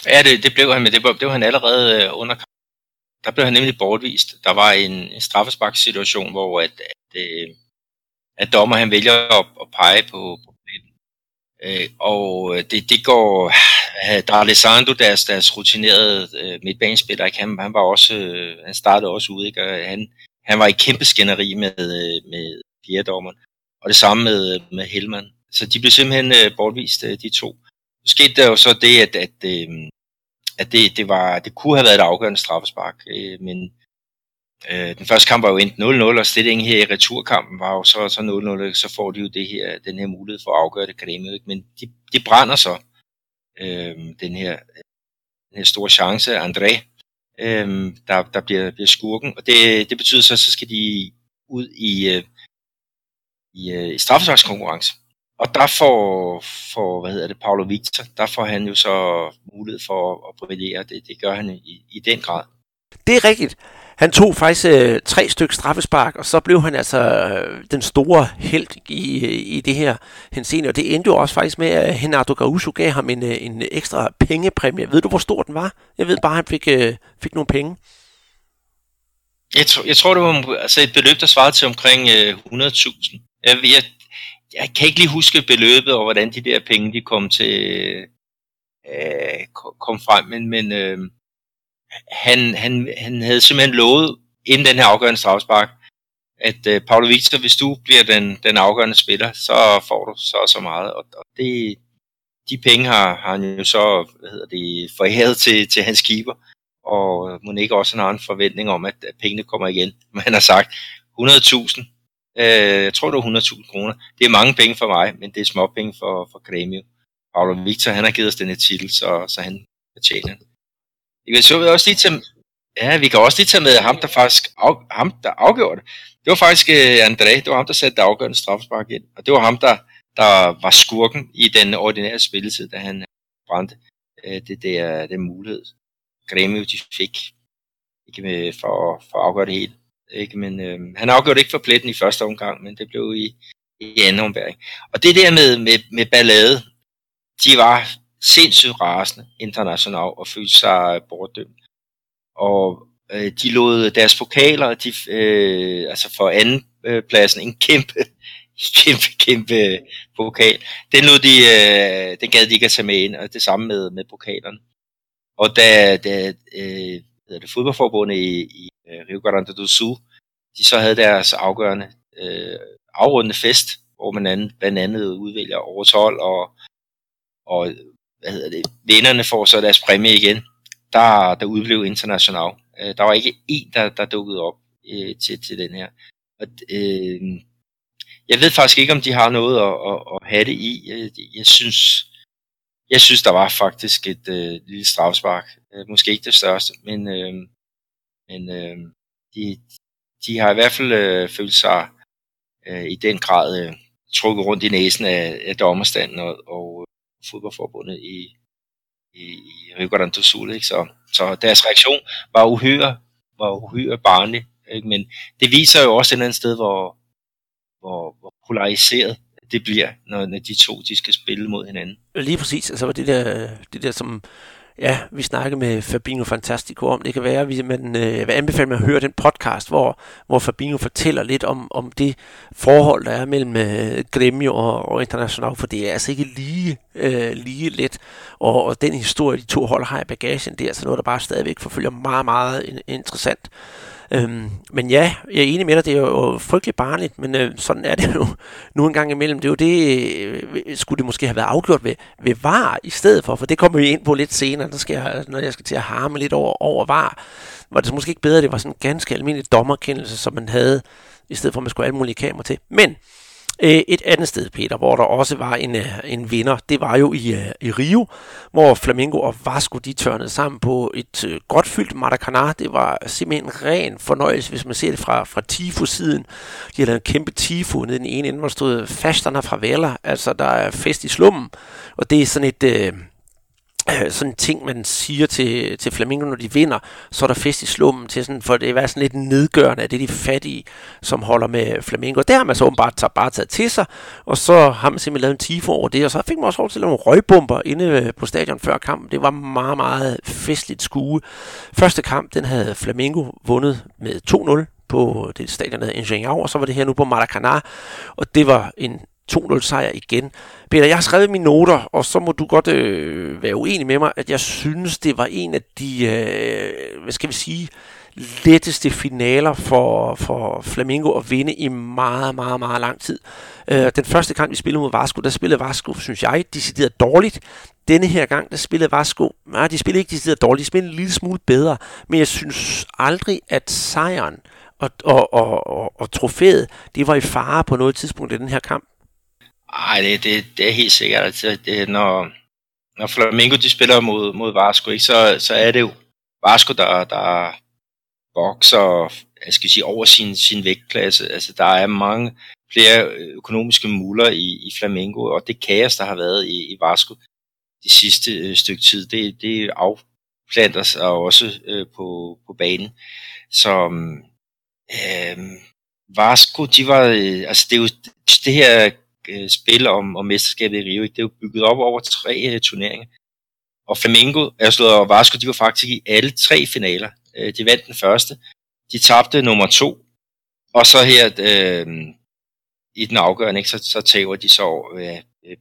Ja, det blev han, men det var han allerede under kampen. Der blev han nemlig bortvist. Der var en straffesparkssituation, hvor at dommer han vælger at pege på pletten. Og det går... D'Alessandro, deres rutinerede midtbanespiller, han startede også ude, ikke? Og han var i kæmpe skænderi med fjerdommeren. Og det samme med Hellmann. Så de blev simpelthen bortvist, de to. Så skete der jo så det, at det kunne have været et afgørende straffespark, men den første kamp var jo endt 0-0, og stillingen her i returkampen var jo så 0-0, så får de jo den her mulighed for at afgøre det, Grêmio, ikke? Men de brænder så den her store chance, André, der bliver skurken, og det betyder så skal de ud i straffesparkskonkurrence. Og der får Paulo Victor, der får han jo så mulighed for at brillere. Det gør han i den grad. Det er rigtigt. Han tog faktisk 3 stykker straffespark, og så blev han altså den store helt i det her henseende. Og det endte jo også faktisk med, at Renato Gaúcho gav ham en ekstra pengepræmie. Ved du, hvor stor den var? Jeg ved bare, at han fik nogle penge. Jeg tror, det var altså et beløb, der svarede til omkring 100.000. Jeg kan ikke lige huske beløbet, og hvordan de der penge, de kom frem, men han havde simpelthen lovet, inden den her afgørende straffespark, at Paulo Victor, hvis du bliver den afgørende spiller, så får du så meget, og de penge har han jo så, foræret til hans keeper, og må ikke også have en forventning om, at pengene kommer igen. Men han har sagt 100.000. Jeg tror, det var 100.000 kroner. Det er mange penge for mig, men det er småpenge for Grêmio. Paulo Victor, han har givet os den her titel, så han fortjener den. Vi kan også lige tage med ham, der afgjorde det. Det var faktisk André, det var ham, der satte det afgørende straffespark ind. Og det var ham, der var skurken i den ordinære spilletid, da han brændte den mulighed. Grêmio, de fik ikke for at afgøre det hele. Ikke, men han afgjorde ikke for pletten i første omgang, men det blev i anden omgang. Og det der med ballade, de var sindssygt rasende, Internacional, og følte sig bortdømt. Og de lod deres pokaler, altså for andenpladsen, en kæmpe pokal. Den lod de, den gad de ikke at tage med ind, og det samme med pokalerne. Og da fodboldforbundet i Rio Grande do Sul, de så havde deres afgørende afrundende fest, hvor man blandt andet udvælger over 12, og vinderne får så deres præmie igen. Der udblev Internacional. Der var ikke én, der dukkede op til den her. Og, jeg ved faktisk ikke, om de har noget at have det i. Jeg synes, der var faktisk et lille strafspark. Måske ikke det største, men de har i hvert fald følt sig i den grad trukket rundt i næsen af dommerstanden og fodboldforbundet i i Rio Grande do Sul, ikke? Så deres reaktion var uhyre barnlig, ikke? Men det viser jo også et eller andet sted, hvor polariseret det bliver, når de to de skal spille mod hinanden. Lige præcis, altså det der som, ja, vi snakkede med Fabinho Fantastico om, det kan være, at man vil anbefale mig at høre den podcast, hvor Fabinho fortæller lidt om det forhold, der er mellem Grêmio og Internacional, for det er altså ikke lige let, og den historie, de to hold har i bagagen, det er altså noget, der bare stadigvæk forfølger meget, meget interessant. Men ja, jeg er enig med dig, det er jo frygteligt barnligt, men sådan er det jo nu en gang imellem. Det er jo det, skulle det måske have været afgjort ved VAR i stedet for det kommer vi ind på lidt senere, når jeg skal til at harme lidt over VAR. Var det måske ikke bedre, det var sådan en ganske almindelig dommerkendelse, som man havde, i stedet for at man skulle have alle mulige kameraer til. Men et andet sted, Peter, hvor der også var en vinder, det var jo i Rio, hvor Flamengo og Vasco, de tørnede sammen på et godt fyldt Maracanã. Det var simpelthen en ren fornøjelse, hvis man ser det fra tifo-siden. De har lavet en kæmpe tifo nede i den ene ende, hvor der stod Fasterne fra Væller, altså der er fest i slummen, og det er sådan et... sådan en ting, man siger til Flamengo, når de vinder, så er der fest i slummen, til sådan, for det er sådan lidt nedgørende af det, de fattige, som holder med Flamengo. Det har man så åbenbart bare taget til sig, og så har man simpelthen lavet en tifo over det, og så fik man også lov til at lave nogle røgbomber inde på stadion før kampen. Det var meget, meget festligt skue. Første kamp, den havde Flamengo vundet med 2-0 på det stadion, der hedder Engenhão, og så var det her nu på Maracanã, og det var en 2-0 sejr igen. Peter, jeg har skrevet mine noter, og så må du godt være uenig med mig, at jeg synes, det var en af de, hvad skal vi sige, letteste finaler for Flamengo at vinde i meget, meget, meget lang tid. Den første kamp, vi spillede mod Vasco, der spillede Vasco, synes jeg, decideret dårligt. Denne her gang, der spillede Vasco, nej, de spillede ikke decideret dårligt, de spillede en lille smule bedre, men jeg synes aldrig, at sejren og trofæet, det var i fare på noget tidspunkt i den her kamp. Ej, det er helt sikkert. Altså, når Flamengo de spiller mod Vasco, ikke, så er det jo Vasco, der vokser, jeg skal sige, over sin vægtklasse. Altså, der er mange flere økonomiske muller i Flamengo, og det kaos, der har været i Vasco det sidste stykke tid, det afplanter sig også på banen. Så Vasco, de var... altså, det er jo det her... spil om mesterskabet i Rio, det er jo bygget op over 3 turneringer, og Flamengo, og Vasco, de var faktisk i alle 3 finaler. De vandt den første, de tabte nummer 2, og så her i den afgørende, ikke, så taber de så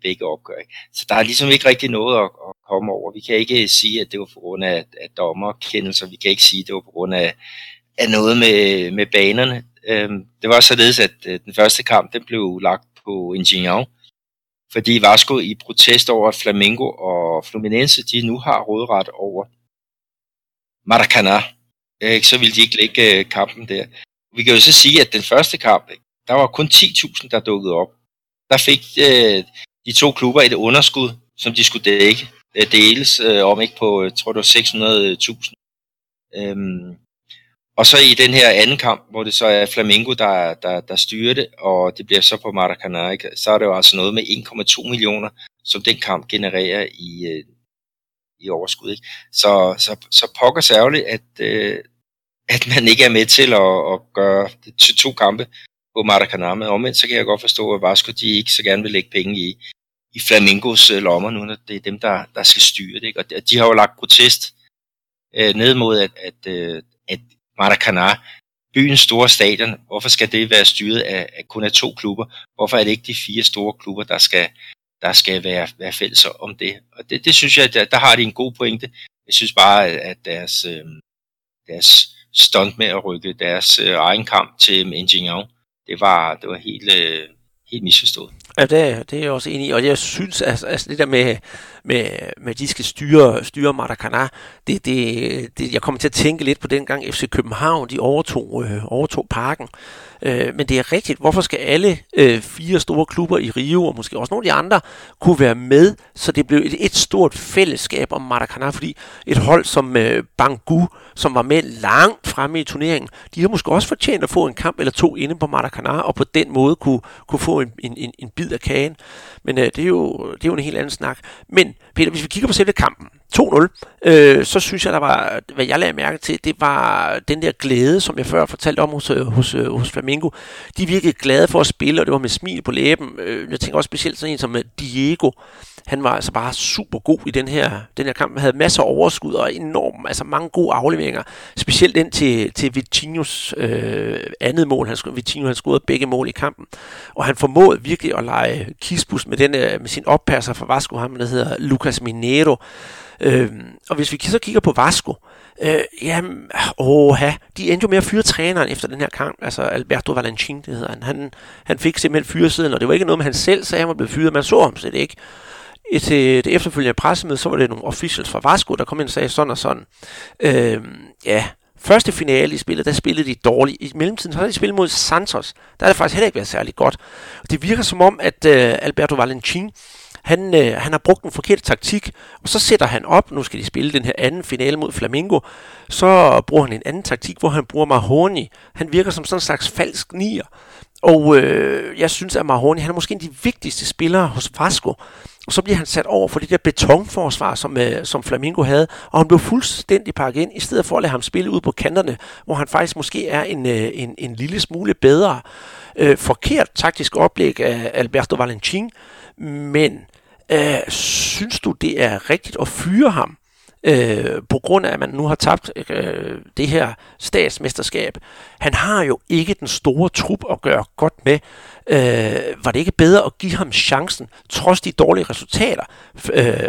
begge opgør, ikke? Så der er ligesom ikke rigtig noget at komme over. Vi kan ikke sige, at det var på grund af dommerkendelser, vi kan ikke sige, at det var på grund af noget med banerne. Det var således, at den første kamp, den blev lagt på Engenhão, fordi Vasco i protest over, at Flamengo og Fluminense, de nu har råderet over Maracanã, så ville de ikke lægge kampen der. Vi kan jo så sige, at den første kamp, der var kun 10.000, der dukkede op. Der fik de to klubber et underskud, som de skulle dække, deles om, ikke, på, jeg tror det var 600.000. Og så i den her anden kamp, hvor det så er Flamengo, der styrer det, og det bliver så på Maracanã, ikke? Så er det jo altså noget med 1,2 millioner, som den kamp genererer i overskud, ikke? Så pokker særligt, at man ikke er med til at gøre til 2 kampe på Maracanã, men omvendt, så kan jeg godt forstå, at Vasco, de ikke så gerne vil lægge penge i Flamengos lommer nu, når det er dem, der skal styre det, ikke? Og de har jo lagt protest ned mod, at Maracanã, byens store stadion, hvorfor skal det være styret af kun af 2 klubber? Hvorfor er det ikke de 4 store klubber, der skal være fælles om det? Og det synes jeg, der har de en god pointe. Jeg synes bare, at deres stunt med at rykke deres egen kamp til Engenhão, det var helt misforstået. Ja, det er jeg også enig i, og jeg synes, altså det der med at de skal styre Maracanã, jeg kommer til at tænke lidt på dengang FC København, de overtog parken. Men det er rigtigt, hvorfor skal alle 4 store klubber i Rio, og måske også nogle af de andre, kunne være med, så det blev et stort fællesskab om Maracanã, fordi et hold som Bangu, som var med langt fremme i turneringen, de har måske også fortjent at få en kamp eller 2 inde på Maracanã, og på den måde kunne få en bid af kagen. Men det er jo en helt anden snak. Men Peter, hvis vi kigger på selve kampen, 2-0, så synes jeg, der var, hvad jeg lagde mærke til, det var den der glæde, som jeg før fortalte om hos Flamengo. De virkede glade for at spille, og det var med smil på læben. Jeg tænker også specielt sådan en som Diego. Han var altså bare super god i den her kamp. Han havde masser af overskud og enormt, altså mange gode afleveringer. Specielt ind til Vitinhos andet mål. Vitinho scorede begge mål i kampen. Og han formåede virkelig at lege kispus med sin oppasser fra Vasco, ham der hedder Lucas Mineiro. Og hvis vi så kigger på Vasco, de endte jo med at fyre træneren efter den her kamp, altså Alberto Valentin, det hedder han. Han fik simpelthen fyresiden, og det var ikke noget med han selv sagde, han var blevet fyret, man så ham slet ikke. Til det efterfølgende pressemøde, så var det nogle officials fra Vasco, der kom ind og sagde sådan og sådan. Første finale i spillet, der spillede de dårligt. I mellemtiden har de spillet mod Santos, der har det faktisk heller ikke været særlig godt. Det virker som om, at Alberto Valentin, han har brugt en forkert taktik, og så sætter han op, nu skal de spille den her anden finale mod Flamengo, så bruger han en anden taktik, hvor han bruger Mahoney. Han virker som sådan en slags falsk nier, og jeg synes, at Mahoney, han er måske en af de vigtigste spillere hos Vasco, og så bliver han sat over for det der betonforsvar, som Flamengo havde, og han blev fuldstændig pakket ind, i stedet for at lade ham spille ud på kanterne, hvor han faktisk måske er en lille smule bedre. Forkert taktisk oplæg af Alberto Valentin, men synes du, det er rigtigt at fyre ham, på grund af, at man nu har tabt det her statsmesterskab? Han har jo ikke den store trup at gøre godt med. Var det ikke bedre at give ham chancen, trods de dårlige resultater,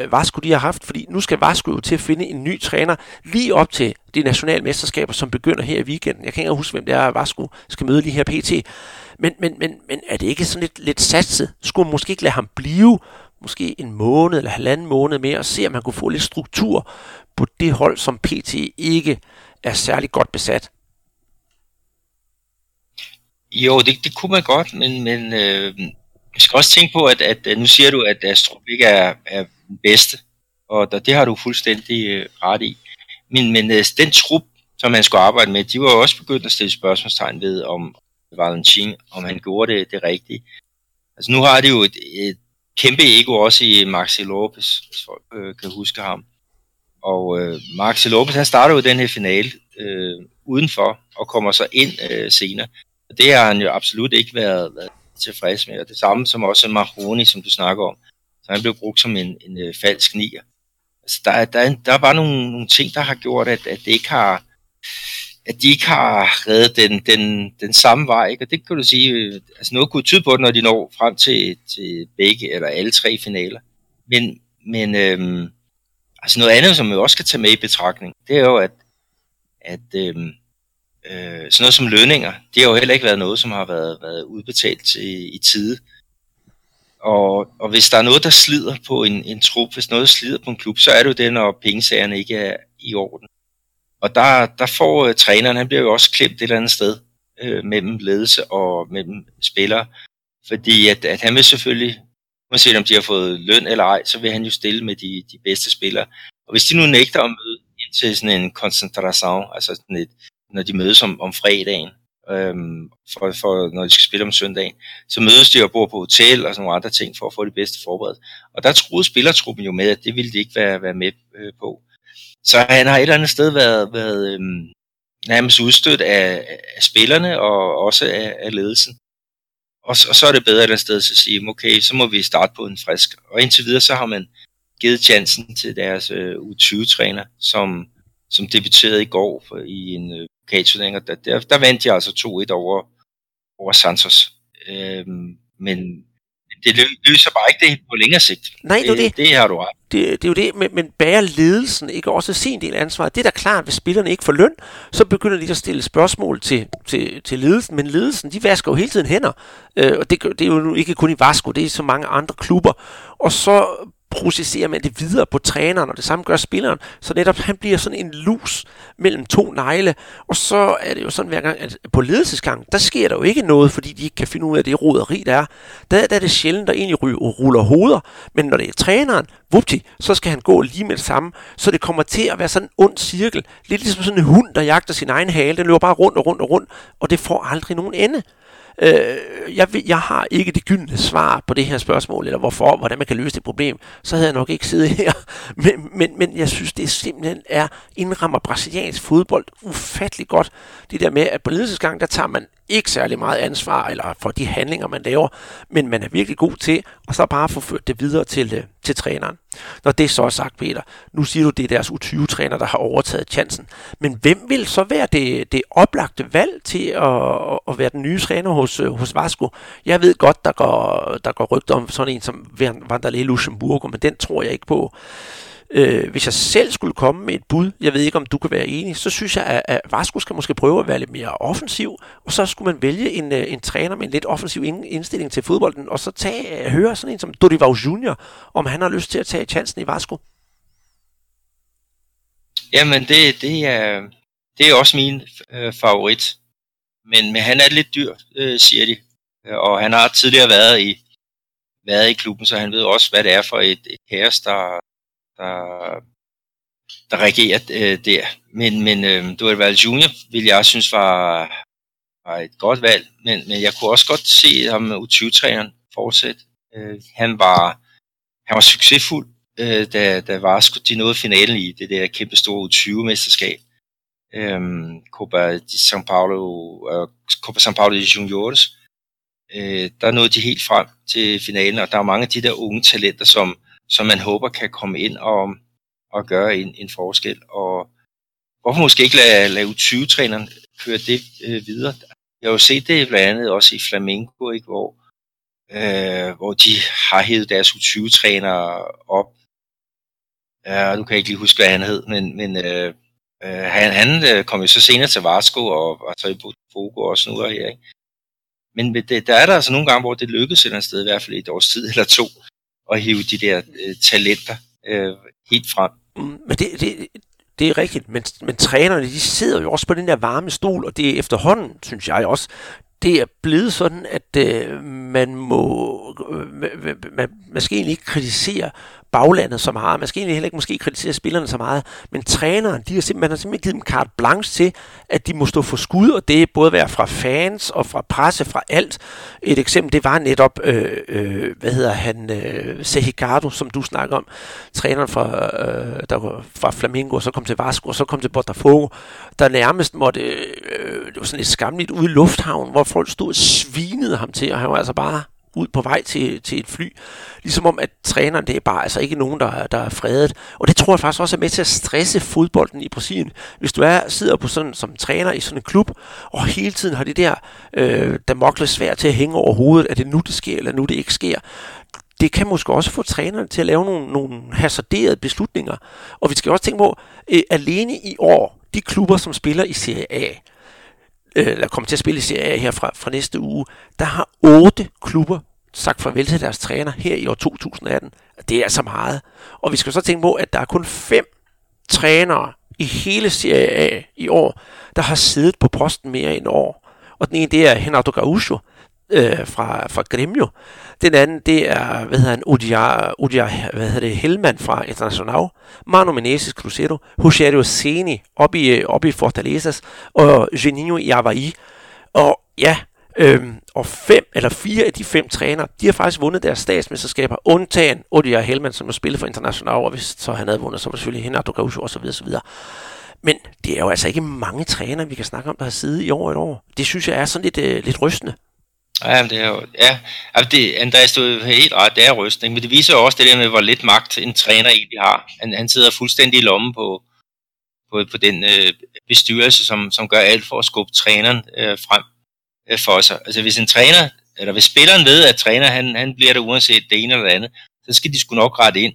Vasco de har haft? Fordi nu skal Vasco jo til at finde en ny træner, lige op til de nationale mesterskaber, som begynder her i weekenden. Jeg kan ikke huske, hvem det er, Vasco skal møde lige her pt. Men er det ikke sådan lidt satset? Skulle man måske ikke lade ham blive måske en måned eller halvanden måned mere, og se, om man kunne få lidt struktur på det hold, som PT ikke er særlig godt besat? Jo, det kunne man godt, men man skal også tænke på, at nu siger du, at Astrup ikke er den bedste, og det har du fuldstændig ret i. Men den trup, som han skulle arbejde med, de var jo også begyndt at stille spørgsmålstegn ved, om Valentin, om han gjorde det rigtige. Altså nu har det jo et kæmpe ego også i Maxi Lopez, hvis folk kan huske ham. Og Maxi Lopez, han starter jo den her finale udenfor, og kommer så ind senere. Og det har han jo absolut ikke været tilfreds med. Og det samme som også Mahoney, som du snakker om. Så han blev brugt som en falsk nier. Altså der er bare nogle ting, der har gjort, at de ikke har reddet den samme vej, ikke? Og det kan du sige, altså noget kunne tyde på det, når de når frem til begge eller alle tre finaler. Men altså noget andet, som vi også skal tage med i betragtning, det er jo, at sådan noget som lønninger, det har jo heller ikke været noget, som har været udbetalt i tide. Og hvis der er noget, der slider på en trup, hvis noget slider på en klub, så er det jo det, når pengesagerne ikke er i orden. Og der får træneren, han bliver jo også klemt et eller andet sted mellem ledelse og mellem spillere. Fordi at han vil selvfølgelig, uanset om de har fået løn eller ej, så vil han jo stille med de bedste spillere. Og hvis de nu nægter at møde ind til sådan en concentration, altså sådan når de mødes om fredagen, for når de skal spille om søndagen, så mødes de og bor på hotel og sådan nogle andre ting for at få de bedste forberedt. Og der troede spillertruppen jo med, at det ville de ikke være med på. Så han har et eller andet sted været nærmest udstødt af spillerne og også af ledelsen. Og så er det bedre et eller andet sted at sige, okay, så må vi starte på en frisk. Og indtil videre, så har man givet chancen til deres U20-træner, som debuterede i går i en pokalturnering. Der vandt de altså 2-1 over Santos. Men det løser bare ikke det på længere sigt. Nej, det er det. Det har du ret. Det er jo det, men bærer ledelsen ikke også sin del af ansvaret? Det er da klart, hvis spillerne ikke får løn, så begynder de at stille spørgsmål til ledelsen, men ledelsen, de vasker jo hele tiden hænder, og det er jo ikke kun i Vasco, det er i så mange andre klubber, og så processerer man det videre på træneren, og det samme gør spilleren, så netop han bliver sådan en lus mellem to negle, og så er det jo sådan hver gang, at på ledelsesgangen, der sker der jo ikke noget, fordi de ikke kan finde ud af det roderi, der er. Der er det sjældent, der egentlig ruller hoveder, men når det er træneren, vupti, så skal han gå lige med det samme, så det kommer til at være sådan en ond cirkel, lidt ligesom sådan en hund, der jagter sin egen hale, den løber bare rundt og rundt og rundt, og det får aldrig nogen ende. Jeg har ikke det gyldne svar på det her spørgsmål, eller hvorfor, hvordan man kan løse det problem. Så havde jeg nok ikke siddet her. Men jeg synes, det simpelthen indrammer brasiliansk fodbold ufattelig godt. Det der med, at på ledelsesgang, der tager man ikke særlig meget ansvar eller for de handlinger, man laver, men man er virkelig god til, og så bare få ført det videre til træneren. Når det så er sagt, Peter, nu siger du, det er deres U20-træner, der har overtaget chancen, men hvem vil så være det oplagte valg til at være den nye træner hos Vasco? Jeg ved godt, der går rygter om sådan en som Vanderlei Luxemburgo, men den tror jeg ikke på. Hvis jeg selv skulle komme med et bud, jeg ved ikke om du kan være enig, så synes jeg, at Vasco skal måske prøve at være lidt mere offensiv, og så skulle man vælge en træner med en lidt offensiv indstilling til fodbolden, og så høre sådan en som Dorival Junior, om han har lyst til at tage chancen i Vasco. Jamen, det er også min favorit, men han er lidt dyr, siger de, og han har tidligere været i klubben, så han ved også, hvad det er for et kaos, der regerer der. Men Dorival Jr. ville jeg synes var et godt valg, men jeg kunne også godt se ham U20-træneren fortsætte. Han var succesfuld, da Vasco de nåede finalen i det der kæmpe store U20-mesterskab. Copa de São Paulo og Copa São Paulo de Juniors. Der nåede de helt frem til finalen, og der er mange af de der unge talenter, som man håber kan komme ind og gøre en forskel. Og hvorfor måske ikke lade U20-træneren køre det videre? Jeg har jo set det blandt andet også i Flamengo, ikke? Hvor de har hævet deres U20-trænere op. Nu kan jeg ikke lige huske, hvad han hed, men han kom jo så senere til Vasco og så i Botafogo og sådan noget her, ikke? Men der er der altså nogle gange, hvor det lykkes et eller andet sted, i hvert fald et års tid eller to, og hive de der talenter helt frem. Men det er rigtigt, men trænerne, de sidder jo også på den der varme stol, og det er efterhånden, synes jeg også, det er blevet sådan, at man skal egentlig ikke kritisere baglandet så meget, man skal egentlig heller ikke måske kritisere spillerne så meget, men træneren, man har simpelthen givet dem carte blanche til, at de må stå for skud, og det både være fra fans og fra presse, fra alt. Et eksempel, det var netop, Sejigardo, som du snakker om, træneren fra Flamengo, og så kom til Vasco, og så kom til Botafogo, der nærmest måtte, det var sådan et skamligt ude i lufthavnen, hvor folk stod og svinede ham til, og han var altså bare ud på vej til et fly, ligesom om at træneren, det er bare altså ikke nogen, der er fredet, og det tror jeg faktisk også er med til at stresse fodbolden i Brasilien. Hvis du sidder på sådan som træner i sådan en klub, og hele tiden har det der damoklessværd til at hænge over hovedet, at det nu det sker, eller nu det ikke sker, det kan måske også få trænerne til at lave nogle hasarderede beslutninger, og vi skal også tænke på, alene i år, de klubber, som spiller i Serie A, eller kommer til at spille i Serie A her fra næste uge, der har 8 klubber sagt farvel til deres træner her i år 2018. Det er altså meget. Og vi skal så tænke på, at der er kun 5 trænere i hele Serie A i år, der har siddet på posten mere end år. Og den ene, det er Renato Gaúcho fra Grêmio. Den anden, det er, Hellmann fra Internacional, Mano Menezes Cruzeiro, Rogério Ceni oppe i Fortalezas, og Geninho i Avaí. Og ja, og 4 af de 5 trænere, de har faktisk vundet deres statsmesterskaber, undtagen Odiar Hellmann, som har spillet for Internacional, og hvis så han havde vundet, så var selvfølgelig Renato Gaúcho osv. osv. Men det er jo altså ikke mange trænere, vi kan snakke om, der har siddet i over et år. Det synes jeg er sådan lidt rystende. Ja, det er jo, André stod helt ret, det er rystning, men det viser jo også det der med, hvor lidt magt en træner egentlig har. Han sidder fuldstændig i lommen på den bestyrelse, som gør alt for at skubbe træneren frem for sig. Altså hvis en træner, eller hvis spilleren ved, at træner han bliver der uanset det ene eller det andet, så skal de sgu nok rette ind.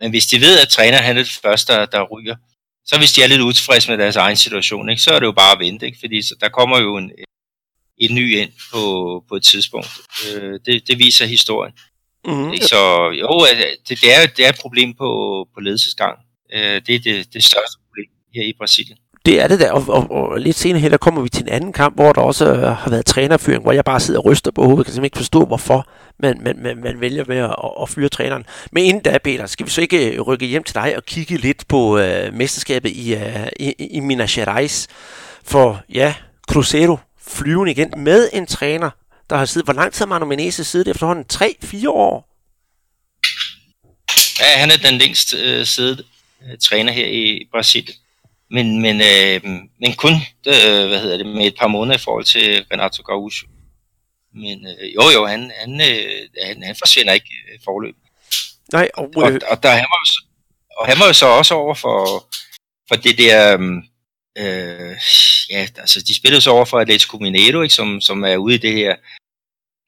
Men hvis de ved, at træner han er det første, der ryger, så hvis de er lidt utilfredse med deres egen situation, ikke, så er det jo bare at vente, ikke, fordi der kommer jo et ny ind på et tidspunkt. Det viser historien. Mm-hmm. Så jo, det er et problem på ledelsesgang. Det er det største problem her i Brasilien. Det er det der, og lidt senere her, der kommer vi til en anden kamp, hvor der også har været trænerfyring, hvor jeg bare sidder og ryster på hovedet, jeg kan simpelthen ikke forstå, hvorfor man vælger med at fyre træneren. Men inden da, Peter, skal vi så ikke rykke hjem til dig og kigge lidt på mesterskabet i Minas Gerais, for ja, Cruzeiro flyvende igen med en træner, der har siddet. Hvor lang tid har Mano Menezes siddet efterhånden? 3-4 år? Ja, han er den længst siddet træner her i Brasilien. Men kun med et par måneder i forhold til Renato Gaúcho. Men jo, han forsvinder ikke forløb. Nej, og der han var jo, og han var jo så også over for det der de spillede så over for Atlético Mineiro, ikke, som er ude i det her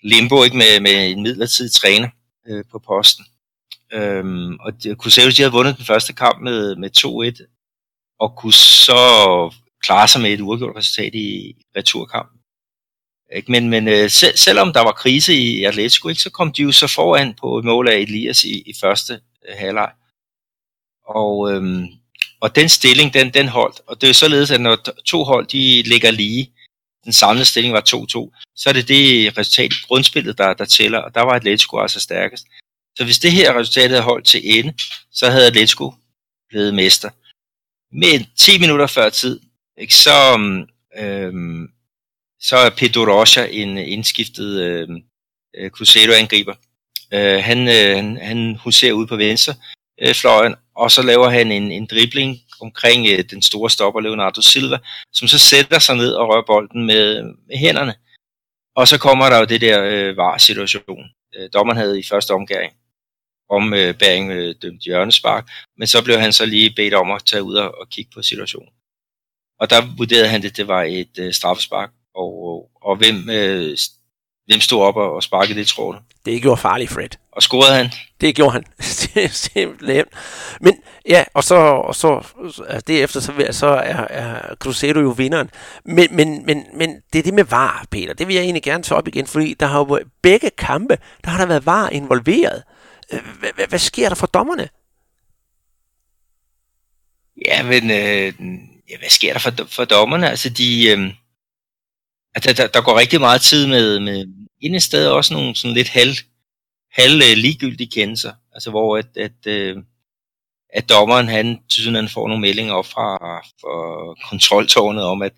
limbo, ikke, med en midlertidig træner på posten. Og Cruzeiro, de havde vundet den første kamp med 2-1 og kunne så klare sig med et uafgjort resultat i returkampen. Men selvom der var krise i Atlético, ikke, så kom de jo så foran på et mål af Elias i første halvleg. Og den stilling, den holdt. Og det er således, at når to hold, de ligger lige, den samlede stilling var 2-2, så er det resultat i grundspillet, der tæller, og der var Atlético altså stærkest. Så hvis det her resultat havde holdt til ende, så havde Atlético blevet mester. Men 10 minutter før tid, ikke, så er Pedro Rocha en indskiftet Cruzeiro-angriber. Han huserer ude på venstre fløjen, og så laver han en dribling omkring den store stopper Leonardo Silva, som så sætter sig ned og rører bolden med hænderne. Og så kommer der jo det der VAR-situation. Dommeren havde i første ombæring dømt hjørnespark, men så blev han så lige bedt om at tage ud og kigge på situationen. Og der vurderede han, at det var et straffespark. Og hvem stod op og sparkede det, tror du? Det gjorde farligt, Fred. Og scorede han? Det gjorde han. Simpelthen. Men ja, og så derefter så er Cruzeiro jo vinderen. Men det er det med VAR, Peter. Det vil jeg egentlig gerne tage op igen, fordi der har jo begge kampe, der har der været VAR involveret. Hvad sker der for dommerne? Ja, men hvad sker der for dommerne? Altså der går rigtig meget tid med indestedet, også nogle sådan lidt halv ligegyldige kendelser, altså hvor at dommeren, han synes, han får nogle meldinger op fra kontroltårnet om, at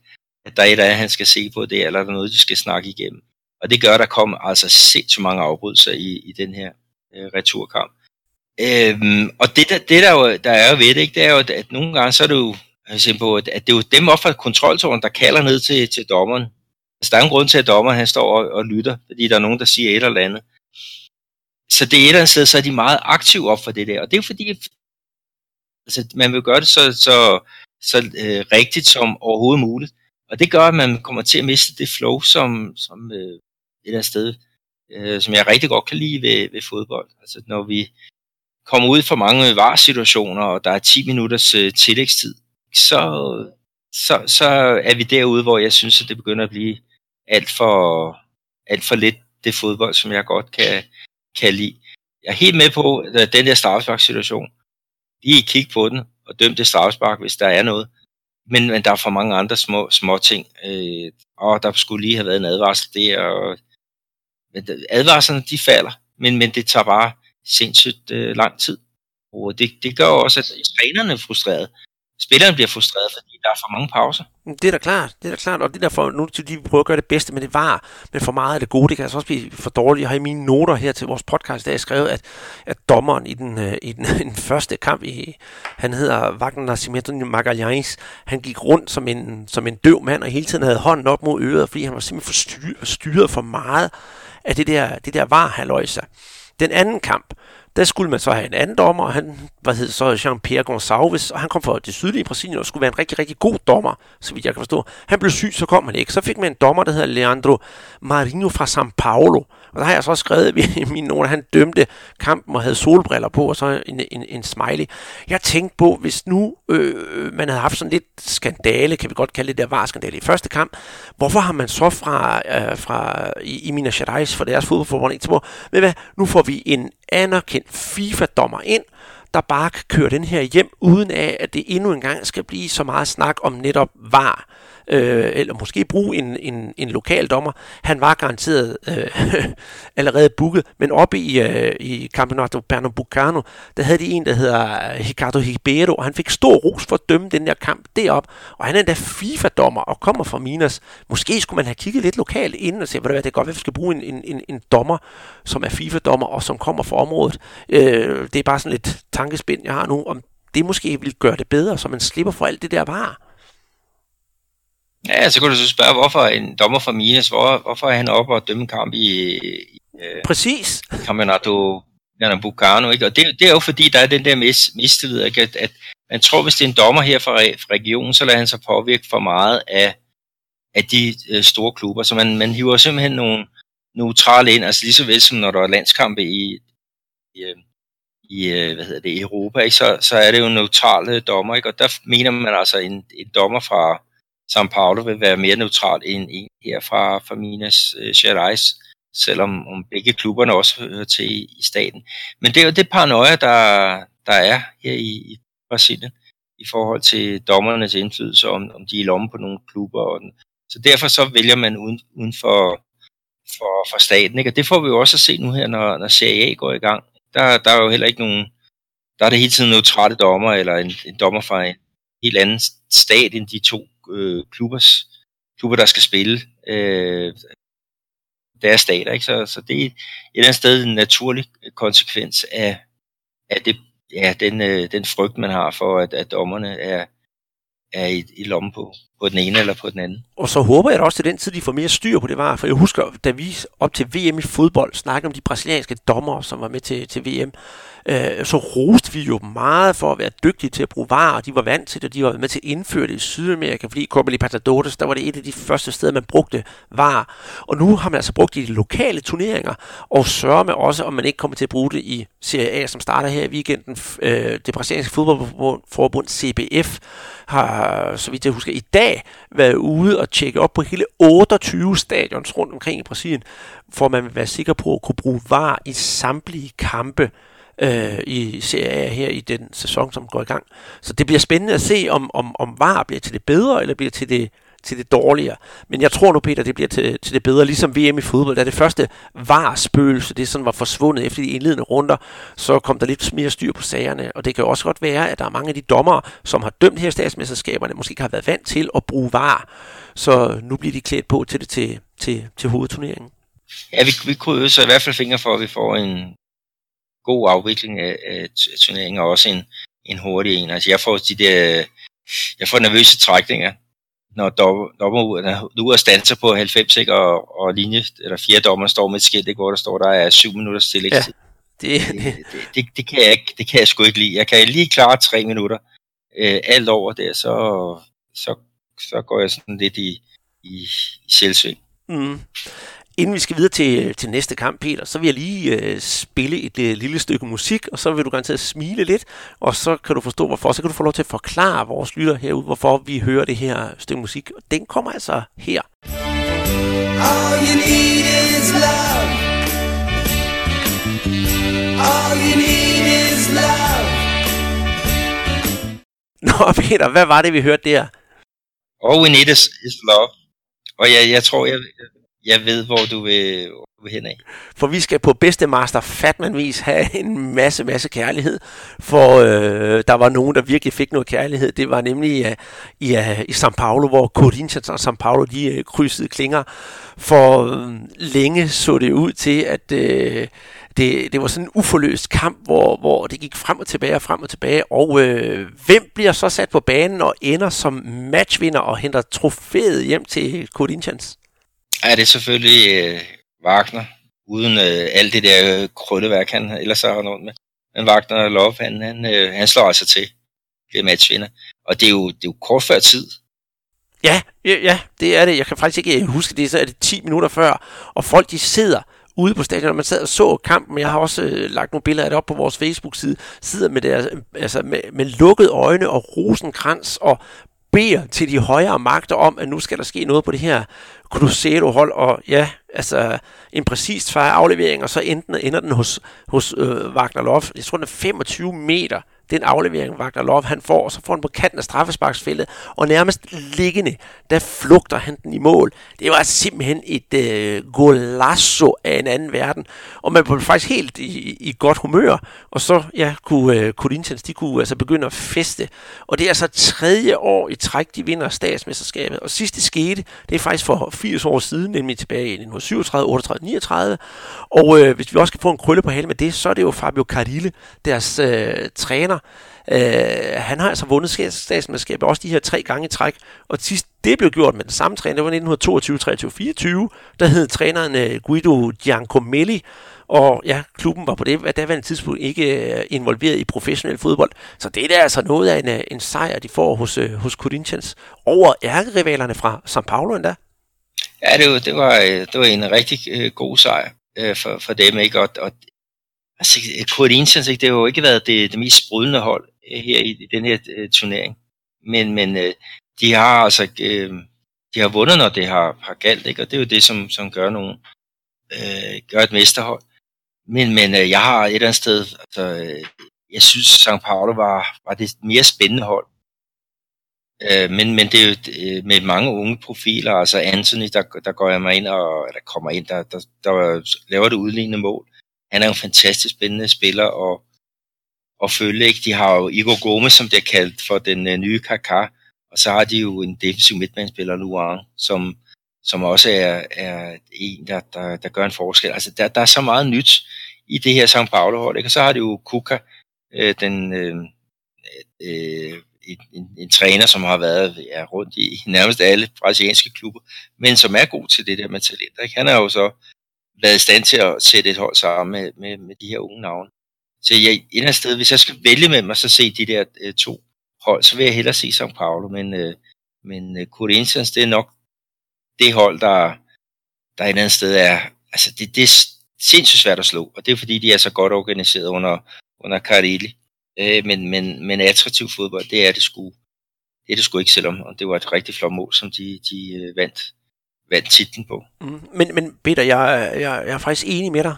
der er et han skal se på det, eller der er noget, de skal snakke igennem. Og det gør, at der kom altså sindssygt mange afbrydelser i den her returkamp. Og det der er jo ved det, ikke, det er jo, at nogle gange så er det jo, at det er jo dem op fra kontroltårnet, der kalder ned til dommeren. Altså, der er en grund til, at dommeren, han står og lytter, fordi der er nogen, der siger et eller andet. Så det er et eller andet sted, så er de meget aktive op for det der. Og det er jo fordi, altså, man vil gøre det så rigtigt som overhovedet muligt. Og det gør, at man kommer til at miste det flow, som et eller andet sted, som jeg rigtig godt kan lide ved fodbold. Altså, når vi kommer ud for mange VAR-situationer, og der er 10 minutters tillægstid, så er vi derude, hvor jeg synes, at det begynder at blive alt for lidt det fodbold, som jeg godt kan lide. Jeg er helt med på, at den der straffespark-situation, lige kig på den og døm det straffespark, hvis der er noget. Men der er for mange andre små ting, og der skulle lige have været en advarsel der. Advarslerne, de falder, men det tager bare sindssygt lang tid. Og det gør også, at trænerne er frustreret. Spilleren bliver frustreret, fordi der er for mange pauser. Det er da klart, og det er derfor, nu til de prøver at gøre det bedste, men det var, men for meget af det gode, det kan altså også blive for dårligt. Jeg har i mine noter her til vores podcast i dag skrevet, at dommeren i den første kamp, han hedder Wagner Cimento Magalhães, han gik rundt som en døv mand, og hele tiden havde hånden op mod øret, fordi han var simpelthen forstyrret for meget af det der VAR-halløjsa. Den anden kamp, der skulle man så have en anden dommer, og han Jean-Pierre Gonçalves, og han kom fra det sydlige Brasilien og skulle være en rigtig, rigtig god dommer, så vidt jeg kan forstå. Han blev syg, så kom han ikke. Så fik man en dommer, der hedder Leandro Marinho fra São Paulo, og der har jeg så skrevet i mine noter, han dømte kampen og havde solbriller på, og så en smiley. Jeg tænkte på, hvis nu man havde haft sådan lidt skandale, kan vi godt kalde det der VAR-skandale i første kamp, hvorfor har man så fra Minas Gerais, fra deres fodboldforbund, ikke til hvor, ved hvad, nu får vi en anerkendt FIFA-dommer ind, der bare kan køre den her hjem, uden af, at det endnu engang skal blive så meget snak om netop VAR. eller måske bruge en lokal dommer. Han var garanteret allerede booket, men oppe i Campeonato Pernambucano, der havde de en, der hedder Ricardo Ribeiro, og han fik stor ros for at dømme den der kamp derop, og han er endda FIFA-dommer og kommer fra Minas. Måske skulle man have kigget lidt lokalt inden og se, hvad det er godt, hvad vi skal bruge en dommer, som er FIFA-dommer og som kommer fra området. Det er bare sådan lidt tankespind, jeg har nu, om det måske vil gøre det bedre, så man slipper for alt det der bare. Ja, så kunne du så spørge, hvorfor en dommer fra Minas, hvorfor er han oppe og dømme kamp i præcis. Campeonato Pernambucano, ikke? Og det er jo fordi, der er den der mistillid, at man tror, hvis det er en dommer her fra regionen, så lader han sig påvirke for meget af de store klubber. Så man hiver simpelthen nogle neutrale ind, altså lige så vel som når der er landskampe i Europa, ikke? Så er det jo neutrale dommer, ikke? Og der mener man altså, en dommer fra São Paulo vil være mere neutral end en her fra Minas Gerais, selvom begge klubberne også hører til i staten. Men det er jo det paranoia, der er her i Brasilien, i forhold til dommernes indflydelse, om de er i lommen på nogle klubber. Så derfor så vælger man uden for staten, ikke? Og det får vi jo også at se nu her, når CSA går i gang. Der er jo heller ikke nogen, der er det hele tiden neutrale dommer, eller en dommer fra en helt anden stat end de to klubber, der skal spille deres stater, ikke? Så det er et eller andet sted en naturlig konsekvens af det, ja, den frygt, man har for, at dommerne er i lommen på den ene eller på den anden. Og så håber jeg da også til den tid, de får mere styr på det var, for jeg husker, da vi op til VM i fodbold snakkede om de brasilianske dommere, som var med til VM, så roste vi jo meget for at være dygtige til at bruge VAR, og de var vant til det, og de var med til at indføre det i Sydamerika, fordi i Copa Libertadores, der var det et af de første steder, man brugte VAR. Og nu har man altså brugt det i de lokale turneringer, og sørger med også, om man ikke kommer til at bruge det i Serie A, som starter her i weekenden. Det brasilianske fodboldforbund CBF har, så vidt jeg husker, i dag været ude og tjekke op på hele 28 stadions rundt omkring i Brasilien, for at man vil være sikker på at kunne bruge VAR i samtlige kampe i Serie A her i den sæson, som går i gang. Så det bliver spændende at se, om VAR bliver til det bedre, eller bliver til det dårligere. Men jeg tror nu, Peter, det bliver til det bedre, ligesom VM i fodbold. Da det første VAR-spøgelse, det sådan var forsvundet efter de indledende runder, så kom der lidt mere styr på sagerne. Og det kan jo også godt være, at der er mange af de dommere, som har dømt her statsmesterskaberne, måske ikke har været vant til at bruge VAR. Så nu bliver de klædt på til det til hovedturneringen. Ja, vi krydser så i hvert fald fingre for, at vi får en god afvikling af turneringen, og også en hurtig en. Altså jeg får nervøse trækninger, når dommeren standser på 90, ikke, og linje, eller fire dommer står med et skilt, ikke, hvor der står, der er 7 minutter tillægstid. Ja, det kan jeg ikke, det kan jeg sgu ikke lide. Jeg kan lige klare 3 minutter. Alt over der, så går jeg sådan lidt i selvsving. Mm. Inden vi skal videre til næste kamp, Peter, så vil jeg lige spille et lille stykke musik, og så vil du garanteret smile lidt, og så kan du forstå hvorfor. Så kan du få lov til at forklare vores lytter herude, hvorfor vi hører det her stykke musik. Og den kommer altså her. All you need is love. All you need is love. Nå, Peter, hvad var det, vi hørte der? All we need is love. Og jeg tror, jeg ved, hvor du vil hen af. For vi skal på bedste master Fatman-vis have en masse kærlighed. For der var nogen, der virkelig fik noget kærlighed. Det var nemlig i São Paulo, hvor Corinthians og São Paulo de krydsede klinger. For længe så det ud til, at det var sådan en uforløst kamp, hvor det gik frem og tilbage. Og hvem bliver så sat på banen og ender som matchvinder og henter trofæet hjem til Corinthians? Ja, det er selvfølgelig Wagner, uden alt det der krølleværk, han ellers har rundt med. Men Wagner Love, han slår altså til. Det er matchvinder. Og det er jo kort før tid. Ja, det er det. Jeg kan faktisk ikke huske det, så er det 10 minutter før. Og folk, de sidder ude på stadion, og man sad og så kampen. Jeg har også lagt nogle billeder af det op på vores Facebook-side. Sidder med deres, altså med lukkede øjne og rosenkrans og beder til de højere magter om, at nu skal der ske noget på det her Cruzeiro-hold, og ja, altså en præcist fejl aflevering, og så ender den hos Wagner Love. Jeg tror, den er 25 meter den aflevering, Wagner Love, han får, og så får han på kanten af straffesparksfeltet, og nærmest liggende, der flugter han den i mål. Det var simpelthen et golazo af en anden verden, og man blev faktisk helt i godt humør, og så kunne Corinthians, de kunne altså begynde at feste, og det er altså 3. år i træk, de vinder statsmesterskabet, og sidst det skete, det er faktisk for 80 år siden, nemlig tilbage i 1937, 38, 39, og hvis vi også kan få en krølle på halen med det, så er det jo Fabio Carille, deres træner. Han har altså vundet statsmesterskabet også de her 3 gange i træk, og sidst det blev gjort med den samme træner, det var 1922, 23, 24, der hed træneren Guido Giacomelli, og ja, klubben var på det, der var en tidspunkt ikke involveret i professionel fodbold, så det er altså noget af en sejr, de får hos Corinthians over ærkerivalerne fra São Paulo endda. Ja, det var en rigtig god sejr for dem, ikke? Og altså, Corinthians, ikke? Det har jo ikke været det mest sprudlende hold her i den her turnering, men de har altså de har vundet, når det har galt, ikke? Og det er jo det, som gør nogen gør et mesterhold. Men jeg har et eller andet sted, altså, jeg synes São Paulo var det mere spændende hold. Men det er jo med mange unge profiler, altså Anthony, der går jeg mig ind og der kommer ind, der laver det udlignende mål. Han er jo en fantastisk spændende spiller og følge, ikke? De har jo Igor Gomes, som bliver kaldt for den nye Kaká, og så har de jo en defensiv midtbanespiller, Luan, som også er en, der gør en forskel. Altså, der er så meget nyt i det her São Paulo-hold, ikke? Og så har de jo Cuca, en træner, som har været rundt i nærmest alle brasilianske klubber, men som er god til det der med talenter, ikke? Han er jo så været i stand til at sætte et hold sammen med de her unge navne. Så jeg, et eller andet sted, hvis jeg skal vælge med mig, så se de der 2 hold, så vil jeg hellere se São Paulo, men Corinthians, det er nok det hold, der et eller andet sted er, altså det er sindssygt svært at slå, og det er fordi, de er så godt organiseret under Carilli. Men attraktiv fodbold, det er det sgu ikke, selvom det var et rigtig flot mål, som de vandt titlen på. Men Peter, jeg er faktisk enig med dig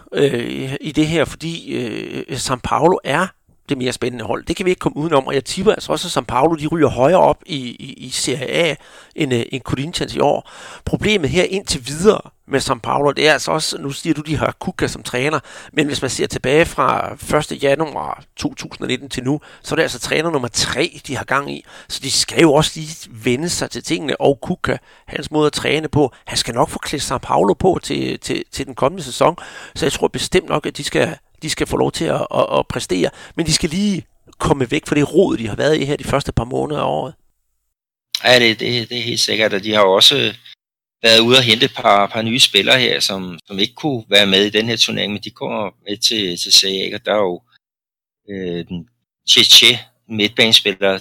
i det her, fordi São Paulo er det mere spændende hold. Det kan vi ikke komme udenom, og jeg tipper altså også, at São Paulo de ryger højere op i Serie A end Corinthians i år. Problemet her indtil videre med São Paulo, det er altså også, nu siger du, de har Cuca som træner, men hvis man ser tilbage fra 1. januar 2019 til nu, så er det altså træner nummer 3, de har gang i, så de skal jo også lige vende sig til tingene, og Cuca, hans måde at træne på, han skal nok få klædt São Paulo på til den kommende sæson, så jeg tror bestemt nok, at de skal få lov til at præstere, men de skal lige komme væk fra det rod, de har været i her de første par måneder af året. Ja, det er helt sikkert, og de har jo også været ude og hente et par nye spillere her, som ikke kunne være med i den her turnering, men de kommer med til CSA, og der er jo midtbanespiller,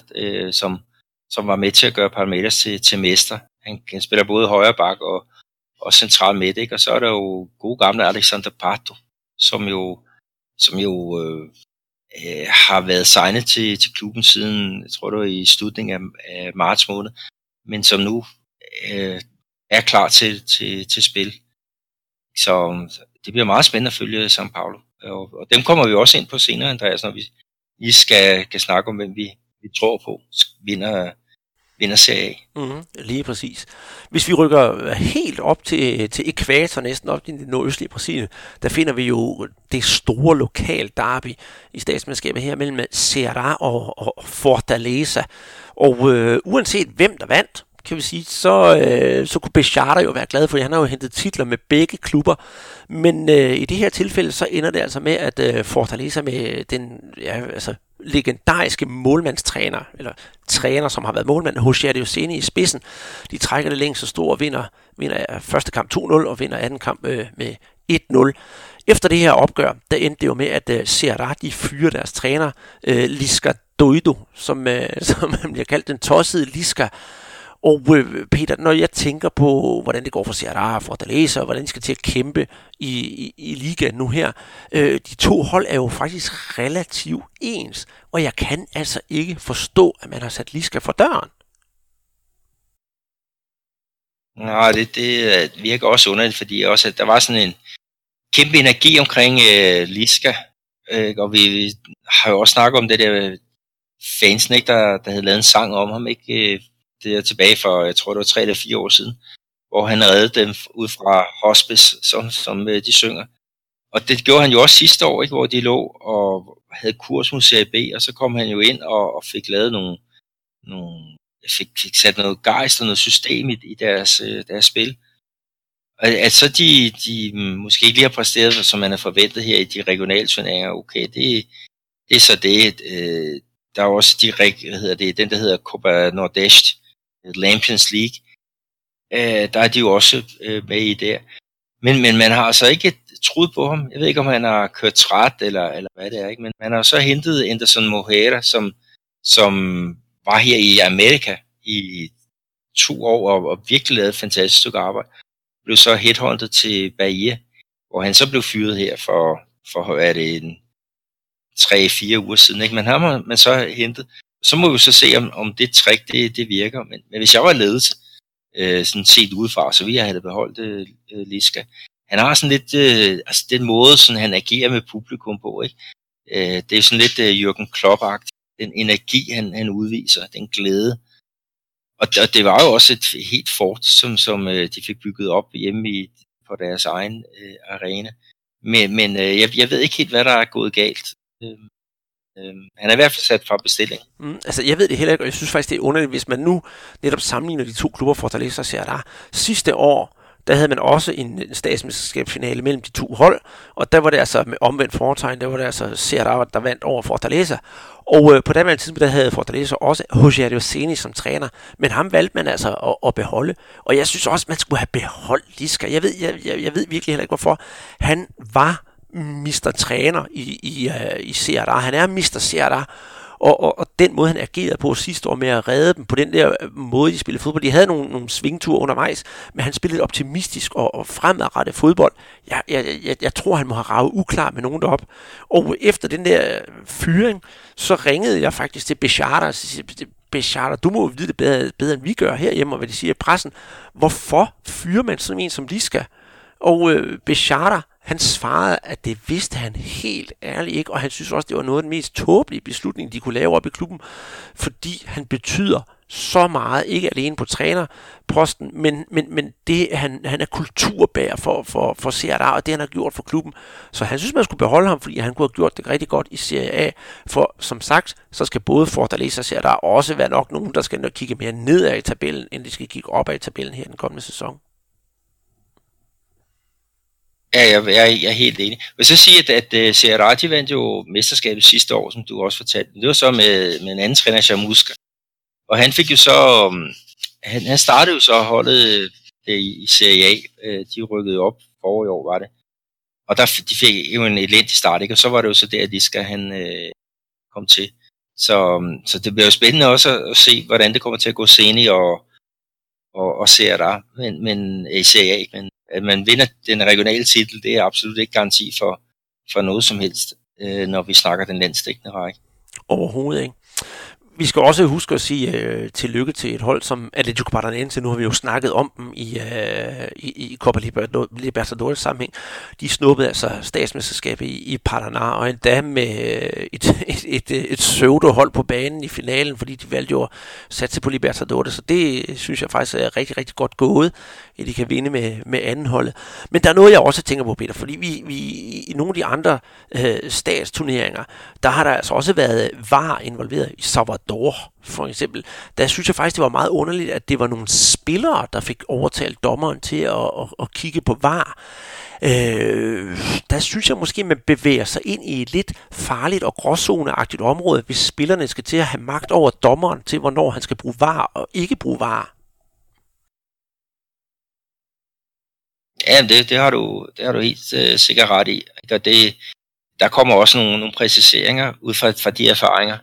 som var med til at gøre Palmeiras til mester. Han spiller både højre bak og central midt, ikke? Og så er der jo gode gamle Alexander Pato, som har været signet til klubben siden, jeg tror det var i slutningen af marts måned, men som nu er klar til spil. Så det bliver meget spændende at følge São Paulo. Og dem kommer vi også ind på senere, Andreas, når vi skal snakke om, hvem vi tror på vinder Serie A. Mm-hmm, lige præcis. Hvis vi rykker helt op til ekvator, næsten op til det nordøstlige Brasilien, der finder vi jo det store lokal derby i statsmandskabet her mellem Ceará og Fortaleza. Og uanset hvem der vandt, kan vi sige, så kunne Bechata jo være glad for, han har jo hentet titler med begge klubber, men i det her tilfælde, så ender det altså med, at Fortaleza med den legendariske målmandstræner, eller træner, som har været målmand, Rogério Ceni i spidsen, de trækker det længst og står og vinder første kamp 2-0, og vinder anden kamp med 1-0. Efter det her opgør, der endte det jo med, at Ceará, de fyrer deres træner, Lisca Doido, som man bliver kaldt den tossede Lisca. Og Peter, når jeg tænker på, hvordan det går for Ceará og Fortaleza, og hvordan de skal til at kæmpe i ligaen nu her, de 2 hold er jo faktisk relativt ens, og jeg kan altså ikke forstå, at man har sat Lisca for døren. Nej, det virker også underligt, fordi også, at der var sådan en kæmpe energi omkring Lisca, og vi har jo også snakket om det der fansen, ikke, der havde lavet en sang om ham, ikke? Det er tilbage for, jeg tror det var 3 eller 4 år siden, hvor han reddede dem ud fra hospice, som de synger. Og det gjorde han jo også sidste år, ikke, hvor de lå og havde kurs mod Serie B, og så kom han jo ind og fik lavet nogle fik sat noget gejst og noget system i deres spil. Og at så de måske ikke lige har præsteret, som man har forventet her i de regionale turneringer, okay, det er så det. Der er også den, der hedder Copa Nordeste, Lampions League. Der er de jo også med i der. Men man har altså ikke troet på ham. Jeg ved ikke, om han har kørt træt, eller hvad det er, ikke? Men man har så hentet Anderson Moreira, som var her i Amerika i 2 år, og virkelig lavede et fantastisk stykke arbejde. Blev så headhunted til Bahia, hvor han så blev fyret her for er det 3-4 uger siden, ikke? Men ham har man så hentet. Så må vi så se, om det trick, det virker. Men hvis jeg var ledelse, sådan set udefra, så ville jeg have beholdt Liska. Han har sådan lidt, altså den måde, sådan han agerer med publikum på, ikke? Det er sådan lidt Jürgen Klopp-agtigt. Den energi, han udviser, den glæde. Og det var jo også et helt fort, som de fik bygget op hjemme på deres egen arena. Men jeg ved ikke helt, hvad der er gået galt. Han er i hvert fald sat fra bestilling. Altså jeg ved det heller ikke, og jeg synes faktisk, det er underligt, hvis man nu netop sammenligner de 2 klubber, Fortaleza og Ceará. Sidste år, der havde man også en statsmesterskabsfinale mellem de 2 hold, og der var det altså med omvendt foretegn, der var det altså Ceará, der vandt over Fortaleza. Og på den tidspunkt, der havde Fortaleza også José Arioceni som træner, men ham valgte man altså at beholde. Og jeg synes også, man skulle have beholdt Liska. Jeg ved virkelig heller ikke, hvorfor. Han var Mr. Træner i Ceará. Han er Mr. Ceará. Og den måde, han agerede på sidste år med at redde dem, på den der måde, de spillede fodbold. De havde nogle svingture undervejs, men han spillede optimistisk og fremadrettet fodbold. Jeg tror, han må have raget uklar med nogen derop. Og efter den der fyring, så ringede jeg faktisk til Bechata og sagde, Bechata, du må vide det bedre, end vi gør herhjemme, og hvad de siger i pressen. Hvorfor fyrer man sådan en som Liska? Og Bechata, han svarede, at det vidste han helt ærligt ikke, og han synes også, det var noget af den mest tåbelige beslutning, de kunne lave op i klubben, fordi han betyder så meget, ikke alene på trænerposten, men det, han er kulturbærer for Ceará, og det han har gjort for klubben. Så han synes, man skulle beholde ham, fordi han kunne have gjort det rigtig godt i Serie A, for som sagt, så skal både Fortaleza og Ceará også være nok nogen, der skal kigge mere nedad i tabellen, end de skal kigge opad i tabellen her den kommende sæson. Ja, jeg er helt enig. Jeg vil så sige, at Ceará, de vandt jo mesterskabet sidste år, som du også fortalte. Det var så med en anden træner, Chamusca. Og han fik jo så... Han startede jo så holdet i Serie A. De rykkede op for i år, var det. Og de fik jo en elendig start, ikke? Og så var det jo så der, at Liska, han kom til. Så det bliver jo spændende også at se, hvordan det kommer til at gå senere og Ceará. Men i Serie A, men... At man vinder den regionale titel, det er absolut ikke garanti for noget som helst, når vi snakker den landsdækkende række. Overhovedet ikke. Vi skal også huske at sige tillykke til et hold som Atlético Paranaense. Nu har vi jo snakket om dem i Copa Libertadores sammenhæng. De snuppede altså statsmesterskabet i Paraná, og endda med et pseudo-hold på banen i finalen, fordi de valgte jo at satse på Libertadores. Så det synes jeg faktisk er rigtig, rigtig godt gået, at de kan vinde med anden holdet. Men der er noget, jeg også tænker på, Peter, fordi vi i nogle af de andre statsturneringer, der har der altså også været VAR involveret i Salvador. For eksempel, der synes jeg faktisk, det var meget underligt, at det var nogle spillere, der fik overtalt dommeren til at kigge på VAR. Der synes jeg måske, man bevæger sig ind i et lidt farligt og gråzoneagtigt område, hvis spillerne skal til at have magt over dommeren til, hvornår han skal bruge VAR og ikke bruge VAR. Ja, det har du helt sikkert ret i. Der kommer også nogle præciseringer ud fra de erfaringer.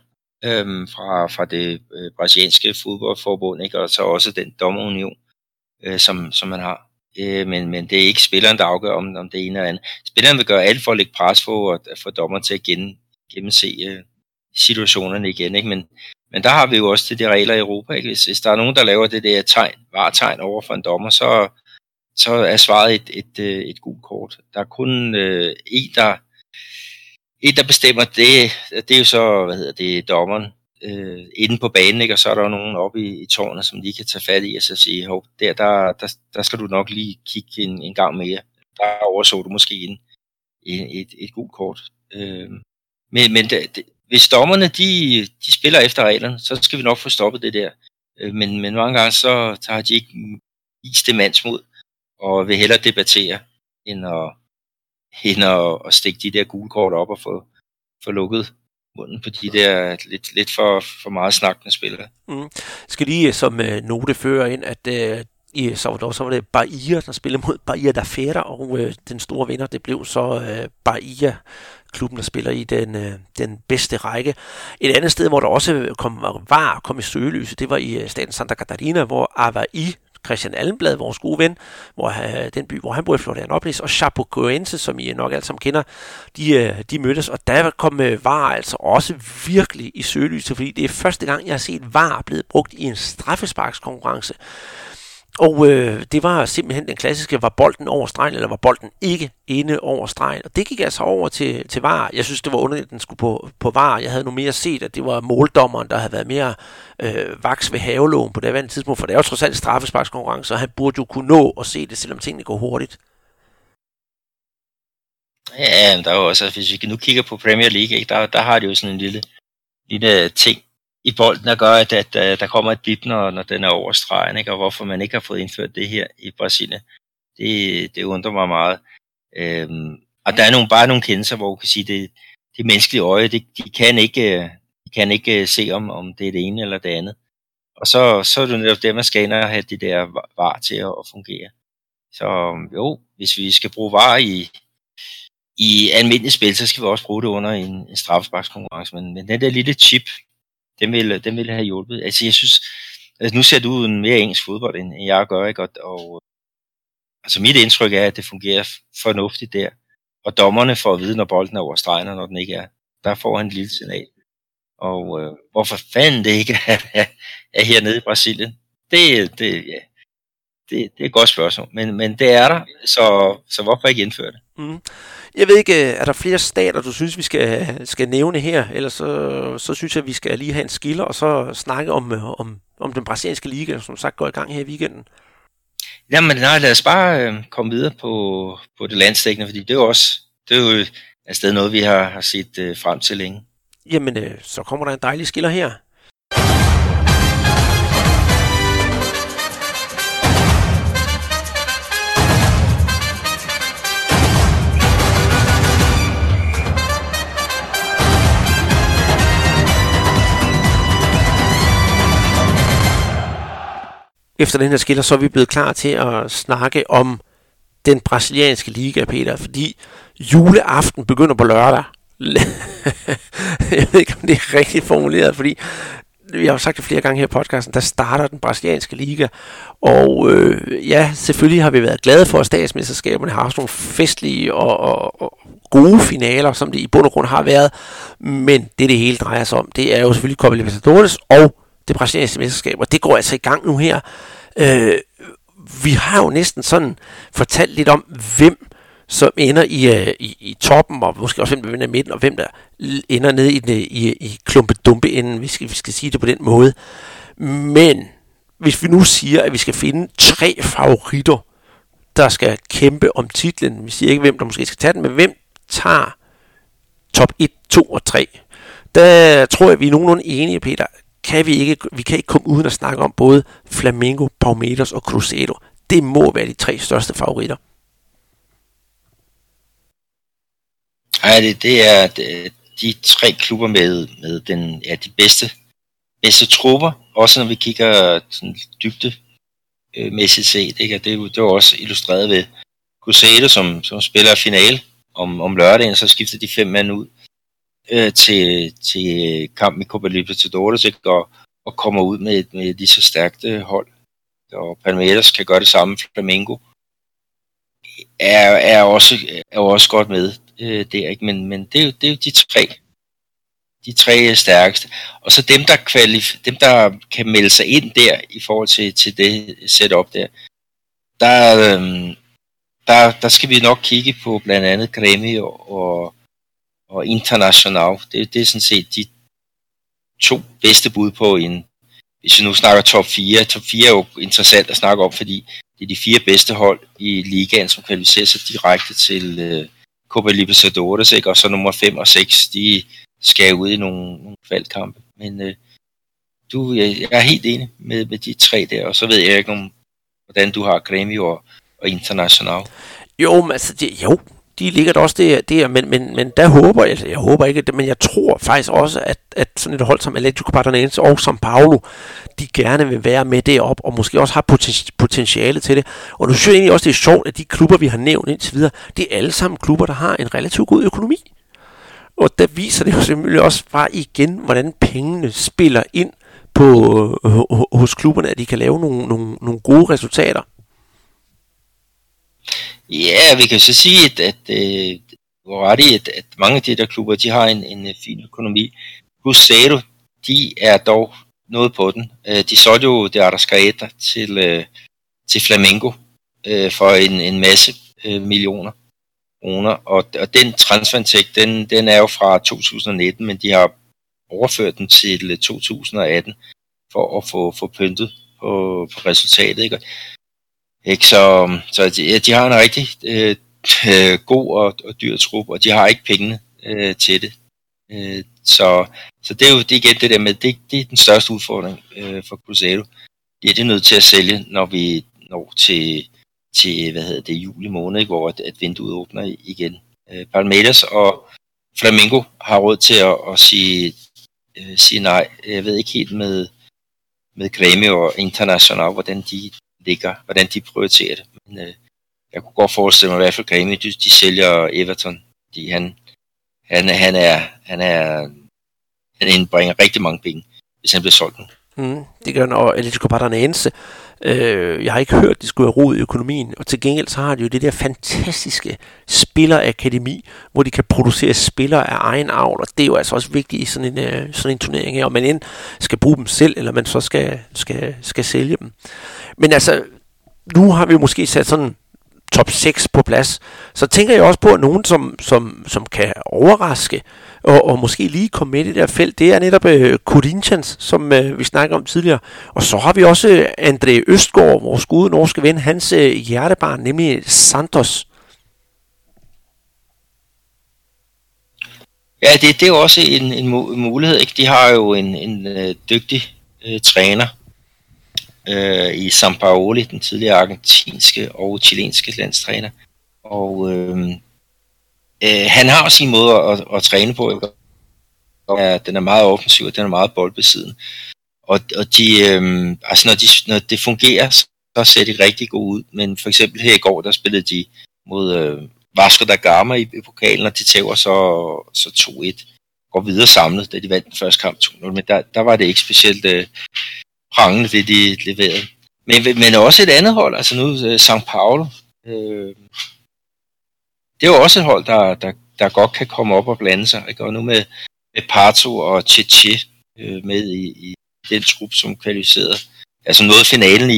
Fra det brasilianske fodboldforbund, ikke? Og så også den dommerunion, som man har. Men det er ikke spilleren, der afgør, om det ene eller andet. Spilleren vil gøre alt for at lægge pres på og få dommeren til at gennemse situationerne igen. Ikke? Men der har vi jo også til de regler i Europa. Ikke? Hvis der er nogen, der laver det der varetegn over for en dommer, så er svaret et gult kort. Der er kun en, der bestemmer det, det er jo så, dommeren, inde på banen, ikke? Og så er der jo nogen oppe i tårnet, som lige kan tage fat i og så sige, hov, der skal du nok lige kigge en gang mere. Der overså du måske et gult kort. Men hvis dommerne de spiller efter reglerne, så skal vi nok få stoppet det der. Men mange gange så tager de ikke vist det mandsmod, og vil hellere debattere, end at stikke de der gule kort op og få lukket munden på de der lidt for meget snakkende spillere. Jeg skal lige som note føre ind, at i Salvador, så var det Bahia, der spillede mod Bahia da Feira, og den store vinder, det blev så Bahia-klubben, der spiller i den bedste række. Et andet sted, hvor der også kom i søgelyset, det var i staten Santa Catarina, hvor Avaí, Christian Almblad, vores gode ven, den by, hvor han bor i Florianópolis, og Chapecoense, som I nok alle sammen kender, de mødtes, og der kom VAR altså også virkelig i søgelyset, fordi det er første gang, jeg har set VAR blevet brugt i en straffesparkskonkurrence. Og det var simpelthen den klassiske, var bolden over stregen, eller var bolden ikke inde over stregen. Og det gik altså over til VAR. Jeg synes, det var underligt, at den skulle på VAR. Jeg havde nu mere set, at det var måldommeren, der havde været mere vaks ved havelågen på det andet tidspunkt. For det er jo trods alt straffesparkskonkurrence, og han burde jo kunne nå at se det, selvom tingene går hurtigt. Ja, men der er jo også, hvis vi nu kigger på Premier League, ikke, der har de jo sådan en lille ting i bolden, der gør, at der kommer et dip, når den er over stregen, ikke? Og hvorfor man ikke har fået indført det her i Brasilien, det undrer mig meget. Og der er bare nogle kendelser, hvor man kan sige, det menneskelige øje, de kan ikke se, om det er det ene eller det andet. Og så er det netop der, man skal ind og have de der VAR til at fungere. Så jo, hvis vi skal bruge VAR i almindelige spil, så skal vi også bruge det under en straffesparkskonkurrence. Men den der lille chip, den vil have hjulpet. Altså, jeg synes, nu ser du en mere engelsk fodbold, end jeg gør, ikke? Og altså, mit indtryk er, at det fungerer fornuftigt der. Og dommerne får at vide, når bolden er over stregen, og når den ikke er. Der får han en lille signal. Og hvorfor fanden det ikke er hernede i Brasilien? Det er et godt spørgsmål, men det er der, så hvorfor ikke indføre det? Mm. Jeg ved ikke, er der flere stater, du synes, vi skal nævne her? Eller så synes jeg, vi skal lige have en skiller, og så snakke om den brasilianske liga, som sagt går i gang her i weekenden. Jamen nej, lad os bare komme videre på det landstækkende, fordi det er jo afsted noget, vi har set frem til længe. Jamen, så kommer der en dejlig skiller her. Efter den her skiller, så er vi blevet klar til at snakke om den brasilianske liga, Peter, fordi juleaften begynder på lørdag. Jeg ved ikke, om det er rigtigt formuleret, fordi jeg har jo sagt det flere gange her i podcasten, der starter den brasilianske liga, og ja, selvfølgelig har vi været glade for, at statsmesterskaberne har haft nogle festlige og gode finaler, som det i bund og grund har været, men det hele drejer sig om, det er jo selvfølgelig Copa Libertadores og det brasilianske mesterskab, og det går altså i gang nu her. Vi har jo næsten sådan fortalt lidt om, hvem som ender i toppen, og måske også hvem der ender i midten, og hvem der ender nede i klumpedumpe-enden, hvis vi skal sige det på den måde. Men hvis vi nu siger, at vi skal finde 3 favoritter, der skal kæmpe om titlen, vi siger ikke, hvem der måske skal tage den, men hvem tager top 1, 2 og 3, der tror jeg, vi er nogenlunde enige, Peter. Vi kan ikke komme uden at snakke om både Flamengo, Palmeiras og Cruzeiro. Det må være de 3 største favoritter. Nej, det er de 3 klubber med den, ja, de bedste trupper, også når vi kigger dybdemæssigt set. Ikke? Det er også illustreret ved Cruzeiro, som spiller finale om lørdagen, så skifter de 5 mand ud til kampen i Copa Libertadores, og kommer ud med lige så stærkt hold. Og Palmeiras kan gøre det samme. Flamengo er også godt med der, ikke? Men det er jo de tre stærkeste. Og så dem der kan melde sig ind der i forhold til det setup der skal vi nok kigge på blandt andet Grêmio og Internacional. Det er sådan set de to bedste bud på inden. Hvis vi nu snakker top 4, top 4 er jo interessant at snakke om, fordi det er de fire bedste hold i ligaen, som kvalificerer sig direkte til Copa Libertadores, ikke? Og så nummer 5 og 6, de skal ud i nogle kvalkampe. Men jeg er helt enig med de tre der, og så ved jeg ikke, hvordan du har Grêmio og Internacional. Jo, men altså, de ligger der også der, men der håber jeg håber ikke, men jeg tror faktisk også, at sådan et hold som Atlético Paranaense og São Paulo, de gerne vil være med deroppe, og måske også har potentiale til det. Og nu synes jeg egentlig også, det er sjovt, at de klubber, vi har nævnt indtil videre, det er alle sammen klubber, der har en relativt god økonomi. Og der viser det jo selvfølgelig også bare igen, hvordan pengene spiller ind hos klubberne, at de kan lave nogle gode resultater. Ja, vi kan så sige, at mange af de der klubber, de har en fin økonomi. Cruzeiro, de er dog noget på den. De solgte jo det Arrascaeta til Flamengo for en masse millioner kroner. Og den transferindtægt, den er jo fra 2019, men de har overført den til 2018 for at få pyntet på resultatet, ikke? Så de har en rigtig god og dyr trup, og de har ikke pengene til det. Så det er jo igen det der med, det er den største udfordring for Cruzeiro. Det er det nødt til at sælge, når vi når til juli måned, ikke, hvor at vinduet åbner igen. Palmeiras og Flamengo har råd til at sige nej. Jeg ved ikke helt med Grêmio og Internacional, hvordan de ligger, hvordan de prioriterer det. Men jeg kunne godt forestille mig, i hvert fald Grêmio, de sælger Everton, fordi han indbringer rigtig mange penge, hvis han bliver solgt nu. Det gør han, og Atlético Paranaense. Jeg har ikke hørt, at de skulle have rod i økonomien, og til gengæld så har de jo det der fantastiske spillerakademi, hvor de kan producere spillere af egen avl, og det er jo altså også vigtigt i sådan en turnering her, om man end skal bruge dem selv, eller man så skal sælge dem. Men altså, nu har vi måske sat sådan top 6 på plads, så tænker jeg også på, at nogen, som kan overraske, og måske lige komme med i det der felt, det er netop Corinthians, som vi snakkede om tidligere. Og så har vi også André Østgaard, vores gode norske ven, hans hjertebarn, nemlig Santos. Ja, det er jo også en mulighed, ikke? De har jo en dygtig træner i São Paulo, den tidligere argentinske og chilenske landstræner. Og han har sin måde at træne på. Den er meget offensiv, og den er meget boldbesiddende. Og når det fungerer, så ser det rigtig godt ud. Men for eksempel her i går, der spillede de mod Vasco da Gama i pokalen, og de tager så 2-1. Går videre samlet, da de vandt den første kamp 2-0. Men der var det ikke specielt prangende, det de leverede. Men også et andet hold, altså nu São Paulo. Det er jo også et hold, der godt kan komme op og blande sig, ikke? Og nu med Pato og Cheche med i den trup, som kvalificerede. Altså nåede finalen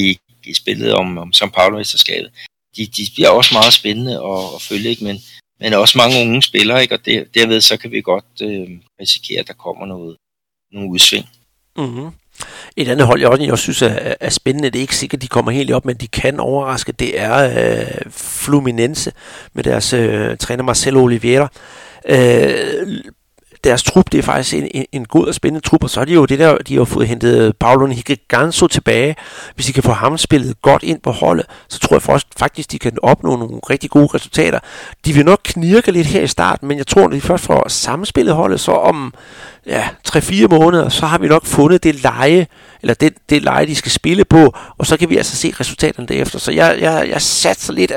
i spillet om São Paulo-mesterskabet. De bliver også meget spændende at følge, ikke? Men også mange unge spillere, ikke? Og derved så kan vi godt risikere, at der kommer nogle udsving. Mm-hmm. Et andet hold, jeg også synes er spændende, det er ikke sikkert, de kommer helt op, men de kan overraske, det er Fluminense med deres træner Marcelo Oliveira. Deres trup, det er faktisk en god og spændende trup, og så er det jo det der, de har fået hentet Paulo Henrique tilbage. Hvis de kan få ham spillet godt ind på holdet, så tror jeg faktisk, de kan opnå nogle rigtig gode resultater. De vil nok knirke lidt her i starten, men jeg tror, at de først får samspillet holdet, så om 3-4 måneder, så har vi nok fundet det leje, de skal spille på, og så kan vi altså se resultaterne derefter. Så jeg satser lidt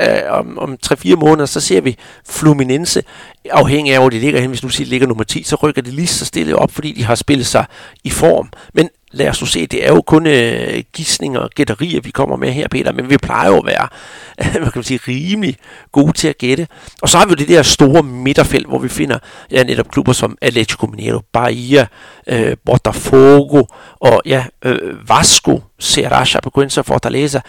om 3-4 måneder, så ser vi Fluminense, afhængig af hvor de ligger hen. Hvis nu de ligger nummer 10, så rykker de lige så stille op, fordi de har spillet sig i form. Men lad os nu se, det er jo kun gisninger og gætterier, vi kommer med her, Peter, men vi plejer jo at være rimelig gode til at gætte. Og så har vi jo det der store midterfelt, hvor vi finder netop klubber som Atlético Mineiro, Bahia, Botafogo og Vasco, Ceará, Chapecoense og Fortaleza.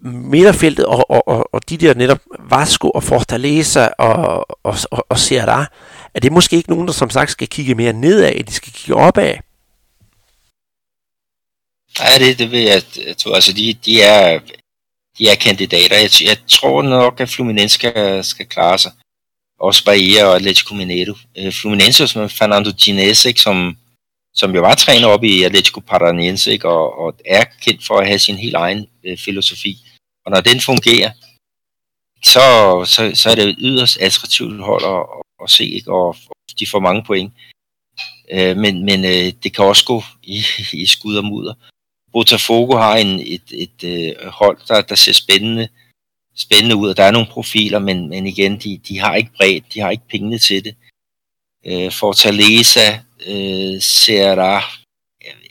Midterfeltet og de der netop Vasco og Fortaleza og Ceará at det måske ikke nogen, der som sagt skal kigge mere nedad, end de skal kigge opad. Nej, det vil jeg tror. Altså, de er kandidater. Jeg tror nok, at Fluminense skal klare sig. Også Bahia og Atlético Mineiro. Fluminense med Fernando Diniz, ikke, som jo var træner oppe i Atlético Paranaense, ikke, og er kendt for at have sin helt egen filosofi. Og når den fungerer, så er det et yderst attraktivt hold at se, ikke, og de får mange point. Men det kan også gå i skud og mudder. Botafogo har et hold, der ser spændende ud, og der er nogle profiler, men igen, de har ikke bredt, de har ikke pengene til det. Fortaleza, Ceará,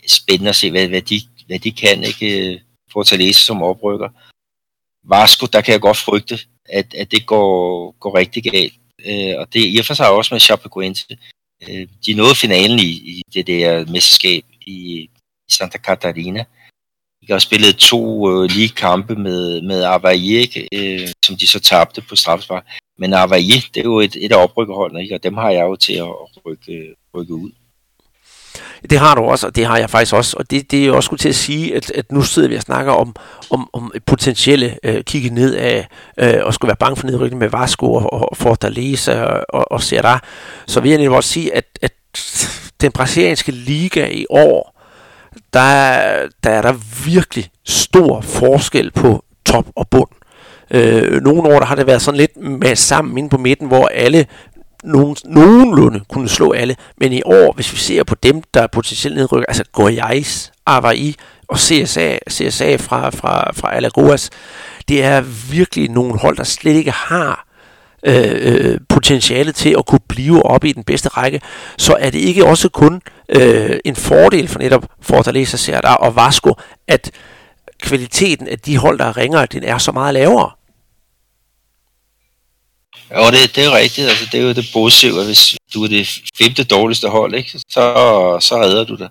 spændende at se, hvad de kan, ikke? Fortaleza som oprykker. Vasco, der kan jeg godt frygte, at det går rigtig galt. Og det i og for sig også med Chapecoense. De nåede finalen i det der mesterskab i Santa Catarina. De har spillet 2 lige kampe med Avaí, som de så tabte på straffespark. Men Avaí, det er jo et af oprykkerholdene, og dem har jeg jo til at rykke ud. Det har du også, og det har jeg faktisk også. Og det er jo også skulle til at sige, at nu sidder vi og snakker om potentielle kigge ned af og skulle være bange for nedrykning med Vasco og Fortaleza og Ceará. Så vil jeg egentlig også sige, at den brasilianske liga i år, der er der virkelig stor forskel på top og bund. Nogle år der har det været sådan lidt med sammen inde på midten, hvor alle nogenlunde kunne slå alle, men i år, hvis vi ser på dem, der er potentielt nedrykker, altså Goiás, Avaí og CSA fra Alagoas, det er virkelig nogle hold, der slet ikke har potentiale til at kunne blive oppe i den bedste række, så er det ikke også kun en fordel for netop Fortaleza, Ceará og Vasco, at kvaliteten af de hold, der ringer, den er så meget lavere. Ja, det er rigtigt. Altså, det er jo det positive, at hvis du er det 5. dårligste hold, ikke, så redder du dig.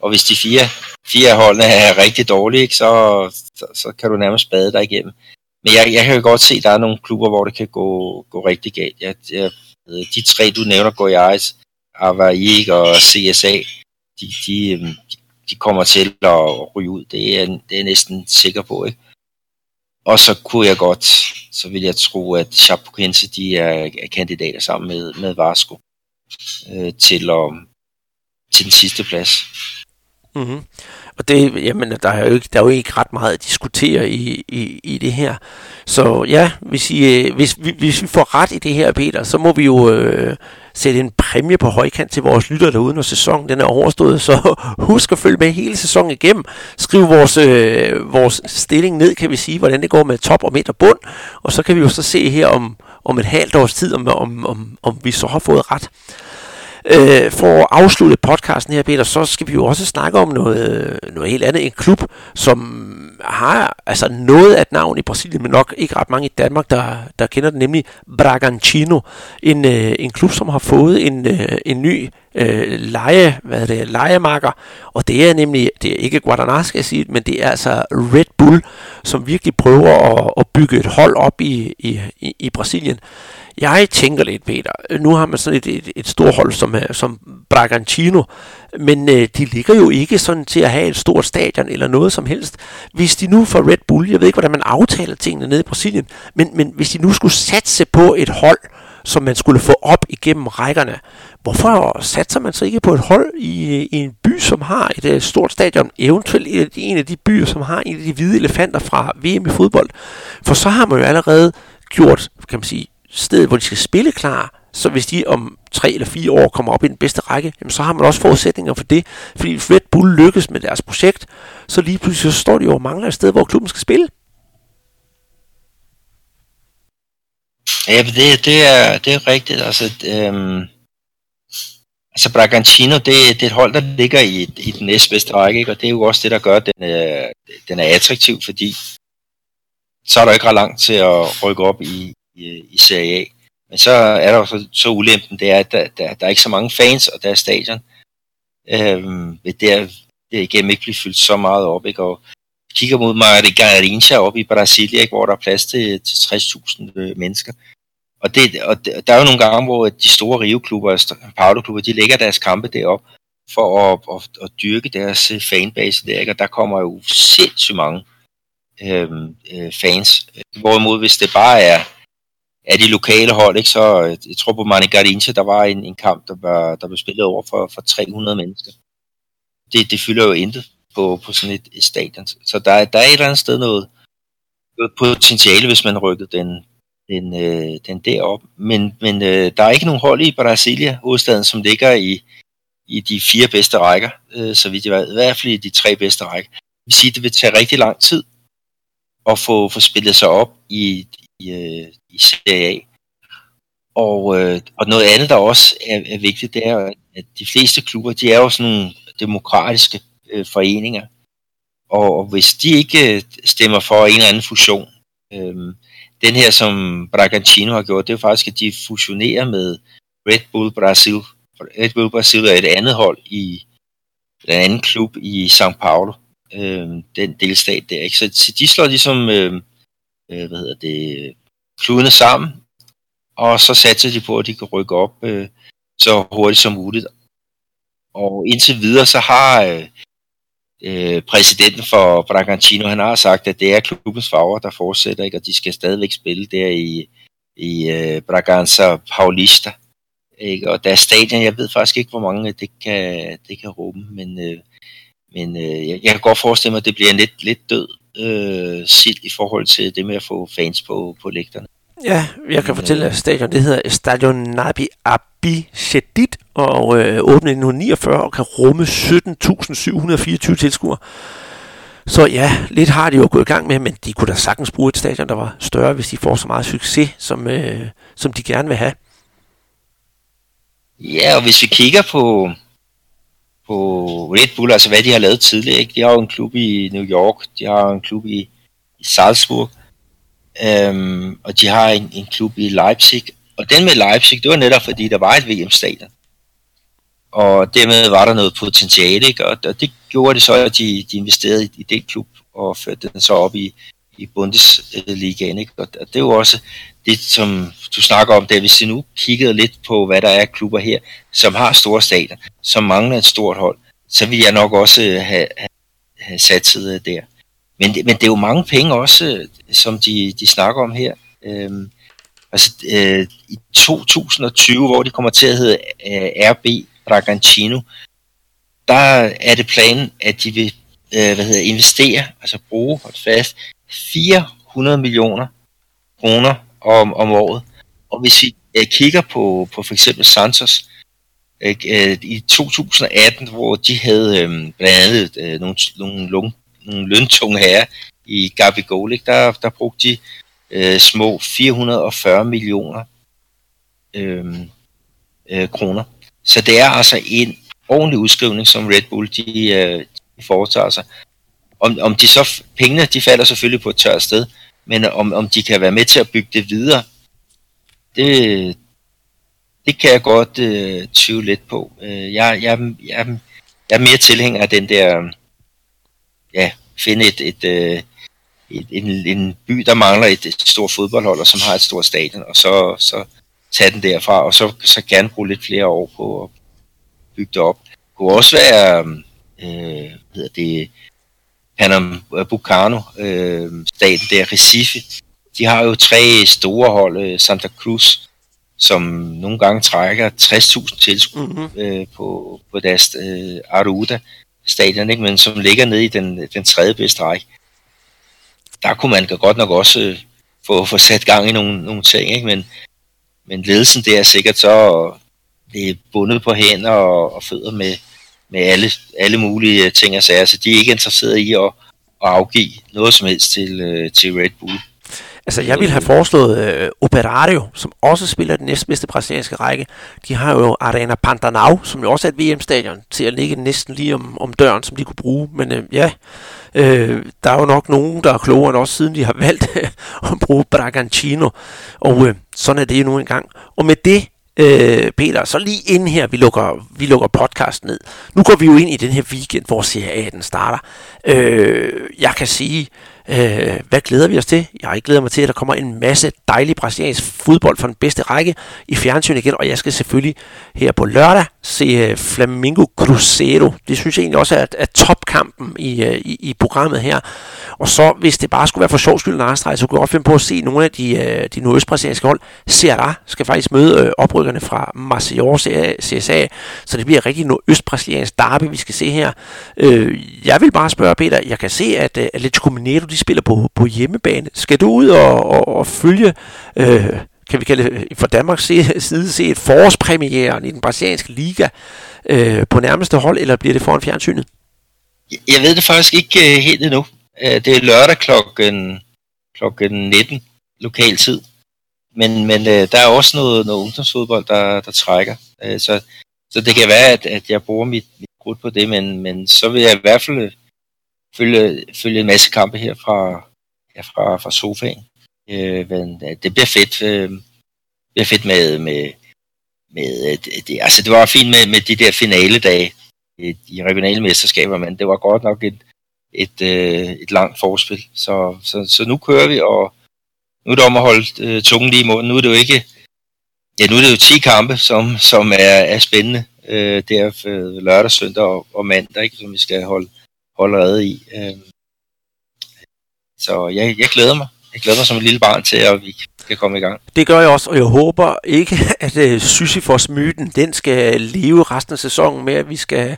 Og hvis de fire holdene er rigtig dårlige, ikke, så kan du nærmest bade dig igennem. Men jeg kan jo godt se, at der er nogle klubber, hvor det kan gå rigtig galt. De 3, du nævner, Goiás, Avaí og CSA, de kommer til at ryge ud. Det er næsten sikker på, ikke? Og så vil jeg tro, at Chapecoense, de er kandidater sammen med Vasco til den sidste plads. Mm-hmm. Og det, jamen, der er jo ikke ret meget at diskutere i det her. Så ja, hvis vi får ret i det her, Peter, så må vi jo sætte en præmie på højkant til vores lyttere derude, når sæsonen den er overstået. Så husk at følge med hele sæsonen igennem. Skriv vores stilling ned, kan vi sige, hvordan det går med top og midt og bund. Og så kan vi jo så se her om et halvt års tid, om vi så har fået ret. For at afslutte podcasten her, Peter, så skal vi jo også snakke om noget helt andet. En klub, som har altså noget af et navn i Brasilien, men nok ikke ret mange i Danmark, der kender den, nemlig Bragantino. En klub, som har fået en ny lejemarker, og det er nemlig, det er ikke Guaraná, skal jeg sige, men det er altså Red Bull, som virkelig prøver at bygge et hold op i Brasilien. Jeg tænker lidt, Peter, nu har man sådan et stort hold som Bragantino, men de ligger jo ikke sådan til at have et stort stadion eller noget som helst. Hvis de nu får Red Bull, jeg ved ikke, hvordan man aftaler tingene nede i Brasilien, men hvis de nu skulle satse på et hold, som man skulle få op igennem rækkerne, hvorfor satser man så ikke på et hold i en by, som har et stort stadion, eventuelt en af de byer, som har en af de hvide elefanter fra VM i fodbold? For så har man jo allerede gjort, kan man sige, stedet, hvor de skal spille klar, så hvis de om 3 eller 4 år kommer op i den bedste række, jamen så har man også forudsætninger for det, fordi hvis Red Bull lykkes med deres projekt, så lige pludselig så står de jo og mangler et sted, hvor klubben skal spille. Ja, det er rigtigt. Altså Bragantino, det er et hold, der ligger i den næstbedste række, ikke? Og det er jo også det, der gør, at den er attraktiv, fordi så er der ikke ret langt til at rykke op i Serie A. Men så er der jo så ulempen, det er, at der er ikke så mange fans, og der er stadion. Det er igennem ikke blive fyldt så meget op, ikke? Og kigger mod Margarita oppe i Brasilia, ikke, hvor der er plads til 60.000 mennesker. Og der er jo nogle gange, hvor de store riveklubber og Paulo-klubber, de lægger deres kampe derop for at dyrke deres fanbase der, ikke? Og der kommer jo sindssygt mange fans. Hvorimod, hvis det bare er de lokale hold, ikke? Så jeg tror på Manigardinche, der var en kamp, der blev spillet over for 300 mennesker. Det fylder jo intet på sådan et stadion. Så der er et eller andet sted noget potentiale, hvis man rykkede den derop. Men der er ikke nogen hold i Brasilia, hovedstaden, som ligger i de 4 bedste rækker, så vidt jeg ved, i hvert fald i de 3 bedste rækker. Det vil sige, at det vil tage rigtig lang tid at få spillet sig op i CSA. Og noget andet, der også er vigtigt, det er, at de fleste klubber, de er jo sådan nogle demokratiske foreninger. Og hvis de ikke stemmer for en eller anden fusion, den her, som Bragantino har gjort, det er faktisk, at de fusionerer med Red Bull Brasil. Red Bull Brasil er et andet hold i en anden klub i São Paulo, den delstat der. Ikke? Så de slår ligesom kludene sammen, og så satser de på, at de kan rykke op så hurtigt som muligt. Og indtil videre, så har præsidenten for Bragantino, han har sagt, at det er klubbens farver, der fortsætter, ikke? Og de skal stadigvæk spille der i Braganza Paulista, ikke? Og der er stadion, jeg ved faktisk ikke, hvor mange det kan rumme, men jeg kan godt forestille mig, at det bliver en lidt død sild i forhold til det med at få fans på lægterne. Ja, jeg kan fortælle jer, stadion, det hedder Stadion Nabi Abi Shedid, og åbnet i 1949 og kan rumme 17.724 tilskuere. Så ja, lidt har de jo gået i gang med, men de kunne da sagtens bruge et stadion, der var større, hvis de får så meget succes, som de gerne vil have. Ja, og hvis vi kigger på Red Bull, altså hvad de har lavet tidligere, ikke? De har jo en klub i New York, de har en klub i Salzburg, og de har en klub i Leipzig, og den med Leipzig, det var netop fordi der var et VM-stadion, og dermed var der noget potentiale, ikke? Og det gjorde det så, at de investerede i den klub og førte den så op i Bundesligaen, ikke? Og det er jo også det, som du snakker om der. Hvis vi nu kiggede lidt på, hvad der er klubber her, som har store stadion, som mangler et stort hold, så ville jeg nok også have satset der. Men det er jo mange penge også, som de snakker om her. I 2020, hvor de kommer til at hedde RB Bragantino, der er det planen, at de vil investere, altså bruge, hold fast, 400 millioner kroner om året. Og hvis vi kigger på for eksempel Santos, i 2018, hvor de havde blandt andet nogle løntunge herrer i Gabigol, der brugte de små 440 millioner kroner. Så det er altså en ordentlig udskrivning, som Red Bull de foretager sig. Om de så, pengene, de falder selvfølgelig på et tørt sted, men om de kan være med til at bygge det videre, det kan jeg godt tvivle lidt på. Jeg er mere tilhænger af den der, ja, finde en by, der mangler et stort fodboldhold, og som har et stort stadion, og så tage den derfra, og så gerne bruge lidt flere år på at bygge det op. Det kunne også være Pernambucano, staten der, Recife. De har jo 3 store hold, Santa Cruz, som nogle gange trækker 60.000 tilskud på deres Aruda stadion, ikke? Men som ligger nede i den 3. bedste række. Der kunne man godt nok også få sat gang i nogle ting, ikke? Men ledelsen der er sikkert så det er bundet på hænder og fødder med alle mulige ting og sager, så de er ikke interesseret i at afgive noget som helst til Red Bull. Altså, jeg ville have foreslået Operário, som også spiller den næstbedste brasilianske række. De har jo Arena Pantanal, som jo også er et VM-stadion, til at ligge næsten lige om døren, som de kunne bruge. Men der er jo nok nogen, der er klogere end os, siden de har valgt at bruge Bragantino. Og sådan er det jo nu engang. Og med det, Peter, så lige inden her, vi lukker podcasten ned. Nu går vi jo ind i den her weekend, hvor Serie A starter. Jeg kan sige, Hvad glæder vi os til? Jeg glæder mig til, at der kommer en masse dejlig brasiliansk fodbold fra den bedste række i fjernsyn igen, og jeg skal selvfølgelig her på lørdag se Flamengo Cruzeiro. Det synes jeg egentlig også er topkampen i programmet her. Og så, hvis det bare skulle være for sjov skyld en arstreg, så kunne jeg godt finde på at se nogle af de nordøstbrasilianske hold. Ceará skal faktisk møde oprykkerne fra Maceió CSA, så det bliver rigtig nordøstbrasiliansk derby, vi skal se her. Jeg vil bare spørge Peter, jeg kan se, at Atlético Mineiro, de spiller på hjemmebane. Skal du ud og følge, kan vi kalde fra Danmarks side, se et forårspremieren i den brasilianske liga på nærmeste hold, eller bliver det foran fjernsynet? Jeg ved det faktisk ikke helt endnu. Det er lørdag klokken 19 lokal tid. Men der er også noget ungdomsfodbold, der trækker. Så det kan være, at jeg bruger mit grut på det, men så vil jeg i hvert fald følge en masse kampe her fra sofaen. Det bliver fedt. Det bliver fedt med det. Altså det var fint med de der finaledage i regionale mesterskaber, men det var godt nok et langt forspil. Så nu kører vi, og nu er det om at holde tungen lige i munden. Nu er det jo ikke. Ja, nu er det jo 10 kampe, som er spændende. Det er lørdag, søndag og mandag, ikke, som vi skal holde rede i. Så jeg glæder mig. Jeg glæder mig som et lille barn til, at vi kan komme i gang. Det gør jeg også, og jeg håber ikke, at Sisyfos-myten, den skal leve resten af sæsonen med, at vi skal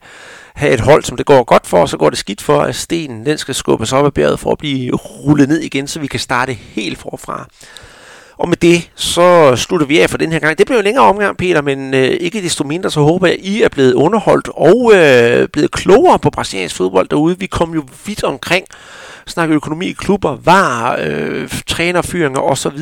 have et hold, som det går godt for, og så går det skidt for, at stenen den skal skubbes op af bjerget for at blive rullet ned igen, så vi kan starte helt forfra. Og med det, så slutter vi af for den her gang. Det blev en længere omgang, Peter, men ikke desto mindre, så håber jeg, at I er blevet underholdt og blevet klogere på brasiliansk fodbold derude. Vi kom jo vidt omkring. Snakke økonomi i klubber, VAR, trænerfyringer osv.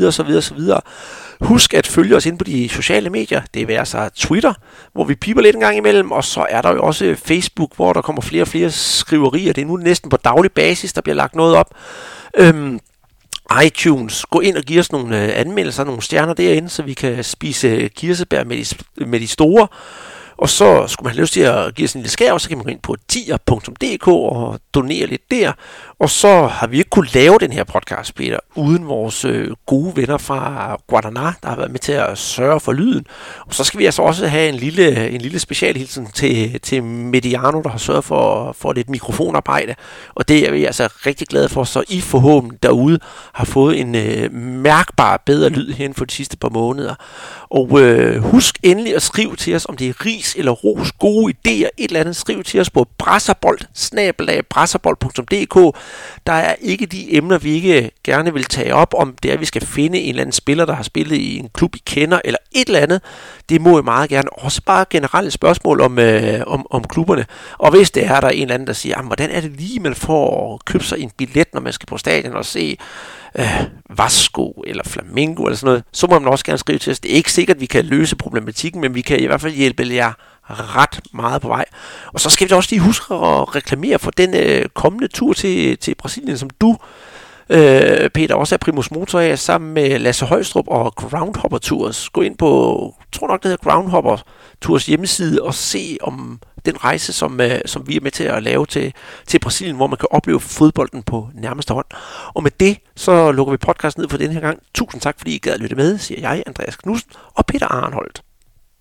Husk at følge os ind på de sociale medier. Det vil altså Twitter, hvor vi piper lidt en gang imellem. Og så er der jo også Facebook, hvor der kommer flere og flere skriverier. Det er nu næsten på daglig basis, der bliver lagt noget op. iTunes. Gå ind og giv os nogle anmeldelser, nogle stjerner derinde, så vi kan spise kirsebær med de store. Og så skulle man have lyst til at give os en lille skær, så kan man gå ind på tier.dk og donere lidt der. Og så har vi ikke kunnet lave den her podcast, Peter, uden vores gode venner fra Guadana, der har været med til at sørge for lyden. Og så skal vi altså også have en lille specialhilsen til Mediano, der har sørget for lidt mikrofonarbejde. Og det er vi altså rigtig glade for, så I forhåbentlig derude har fået en mærkbar bedre lyd herinde for de sidste par måneder. Og husk endelig at skrive til os, om det er ris eller ros, gode idéer, et eller andet. Skriv til os på brasserbold@brasserbold.dk. Der er ikke de emner, vi ikke gerne vil tage op, om det er, at vi skal finde en eller anden spiller, der har spillet i en klub, I kender, eller et eller andet. Det må I meget gerne. Også bare generelle spørgsmål om klubberne. Og hvis det er, der er en eller anden, der siger, hvordan er det lige, man får at købe sig en billet, når man skal på stadion og se Vasco eller Flamengo eller sådan noget, så må man også gerne skrive til os. Det er ikke sikkert, at vi kan løse problematikken, men vi kan i hvert fald hjælpe jer ret meget på vej. Og så skal vi da også lige huske at reklamere for den kommende tur til Brasilien, som du, Peter, også er primus motor af, sammen med Lasse Højstrup og Groundhopper Tours. Gå ind på, tror nok det hedder Groundhopper Tours hjemmeside, og se om den rejse, som vi er med til at lave til Brasilien, hvor man kan opleve fodbolden på nærmeste hånd. Og med det, så lukker vi podcasten ned for den her gang. Tusind tak, fordi I gad at lytte med, siger jeg, Andreas Knudsen og Peter Arnholdt.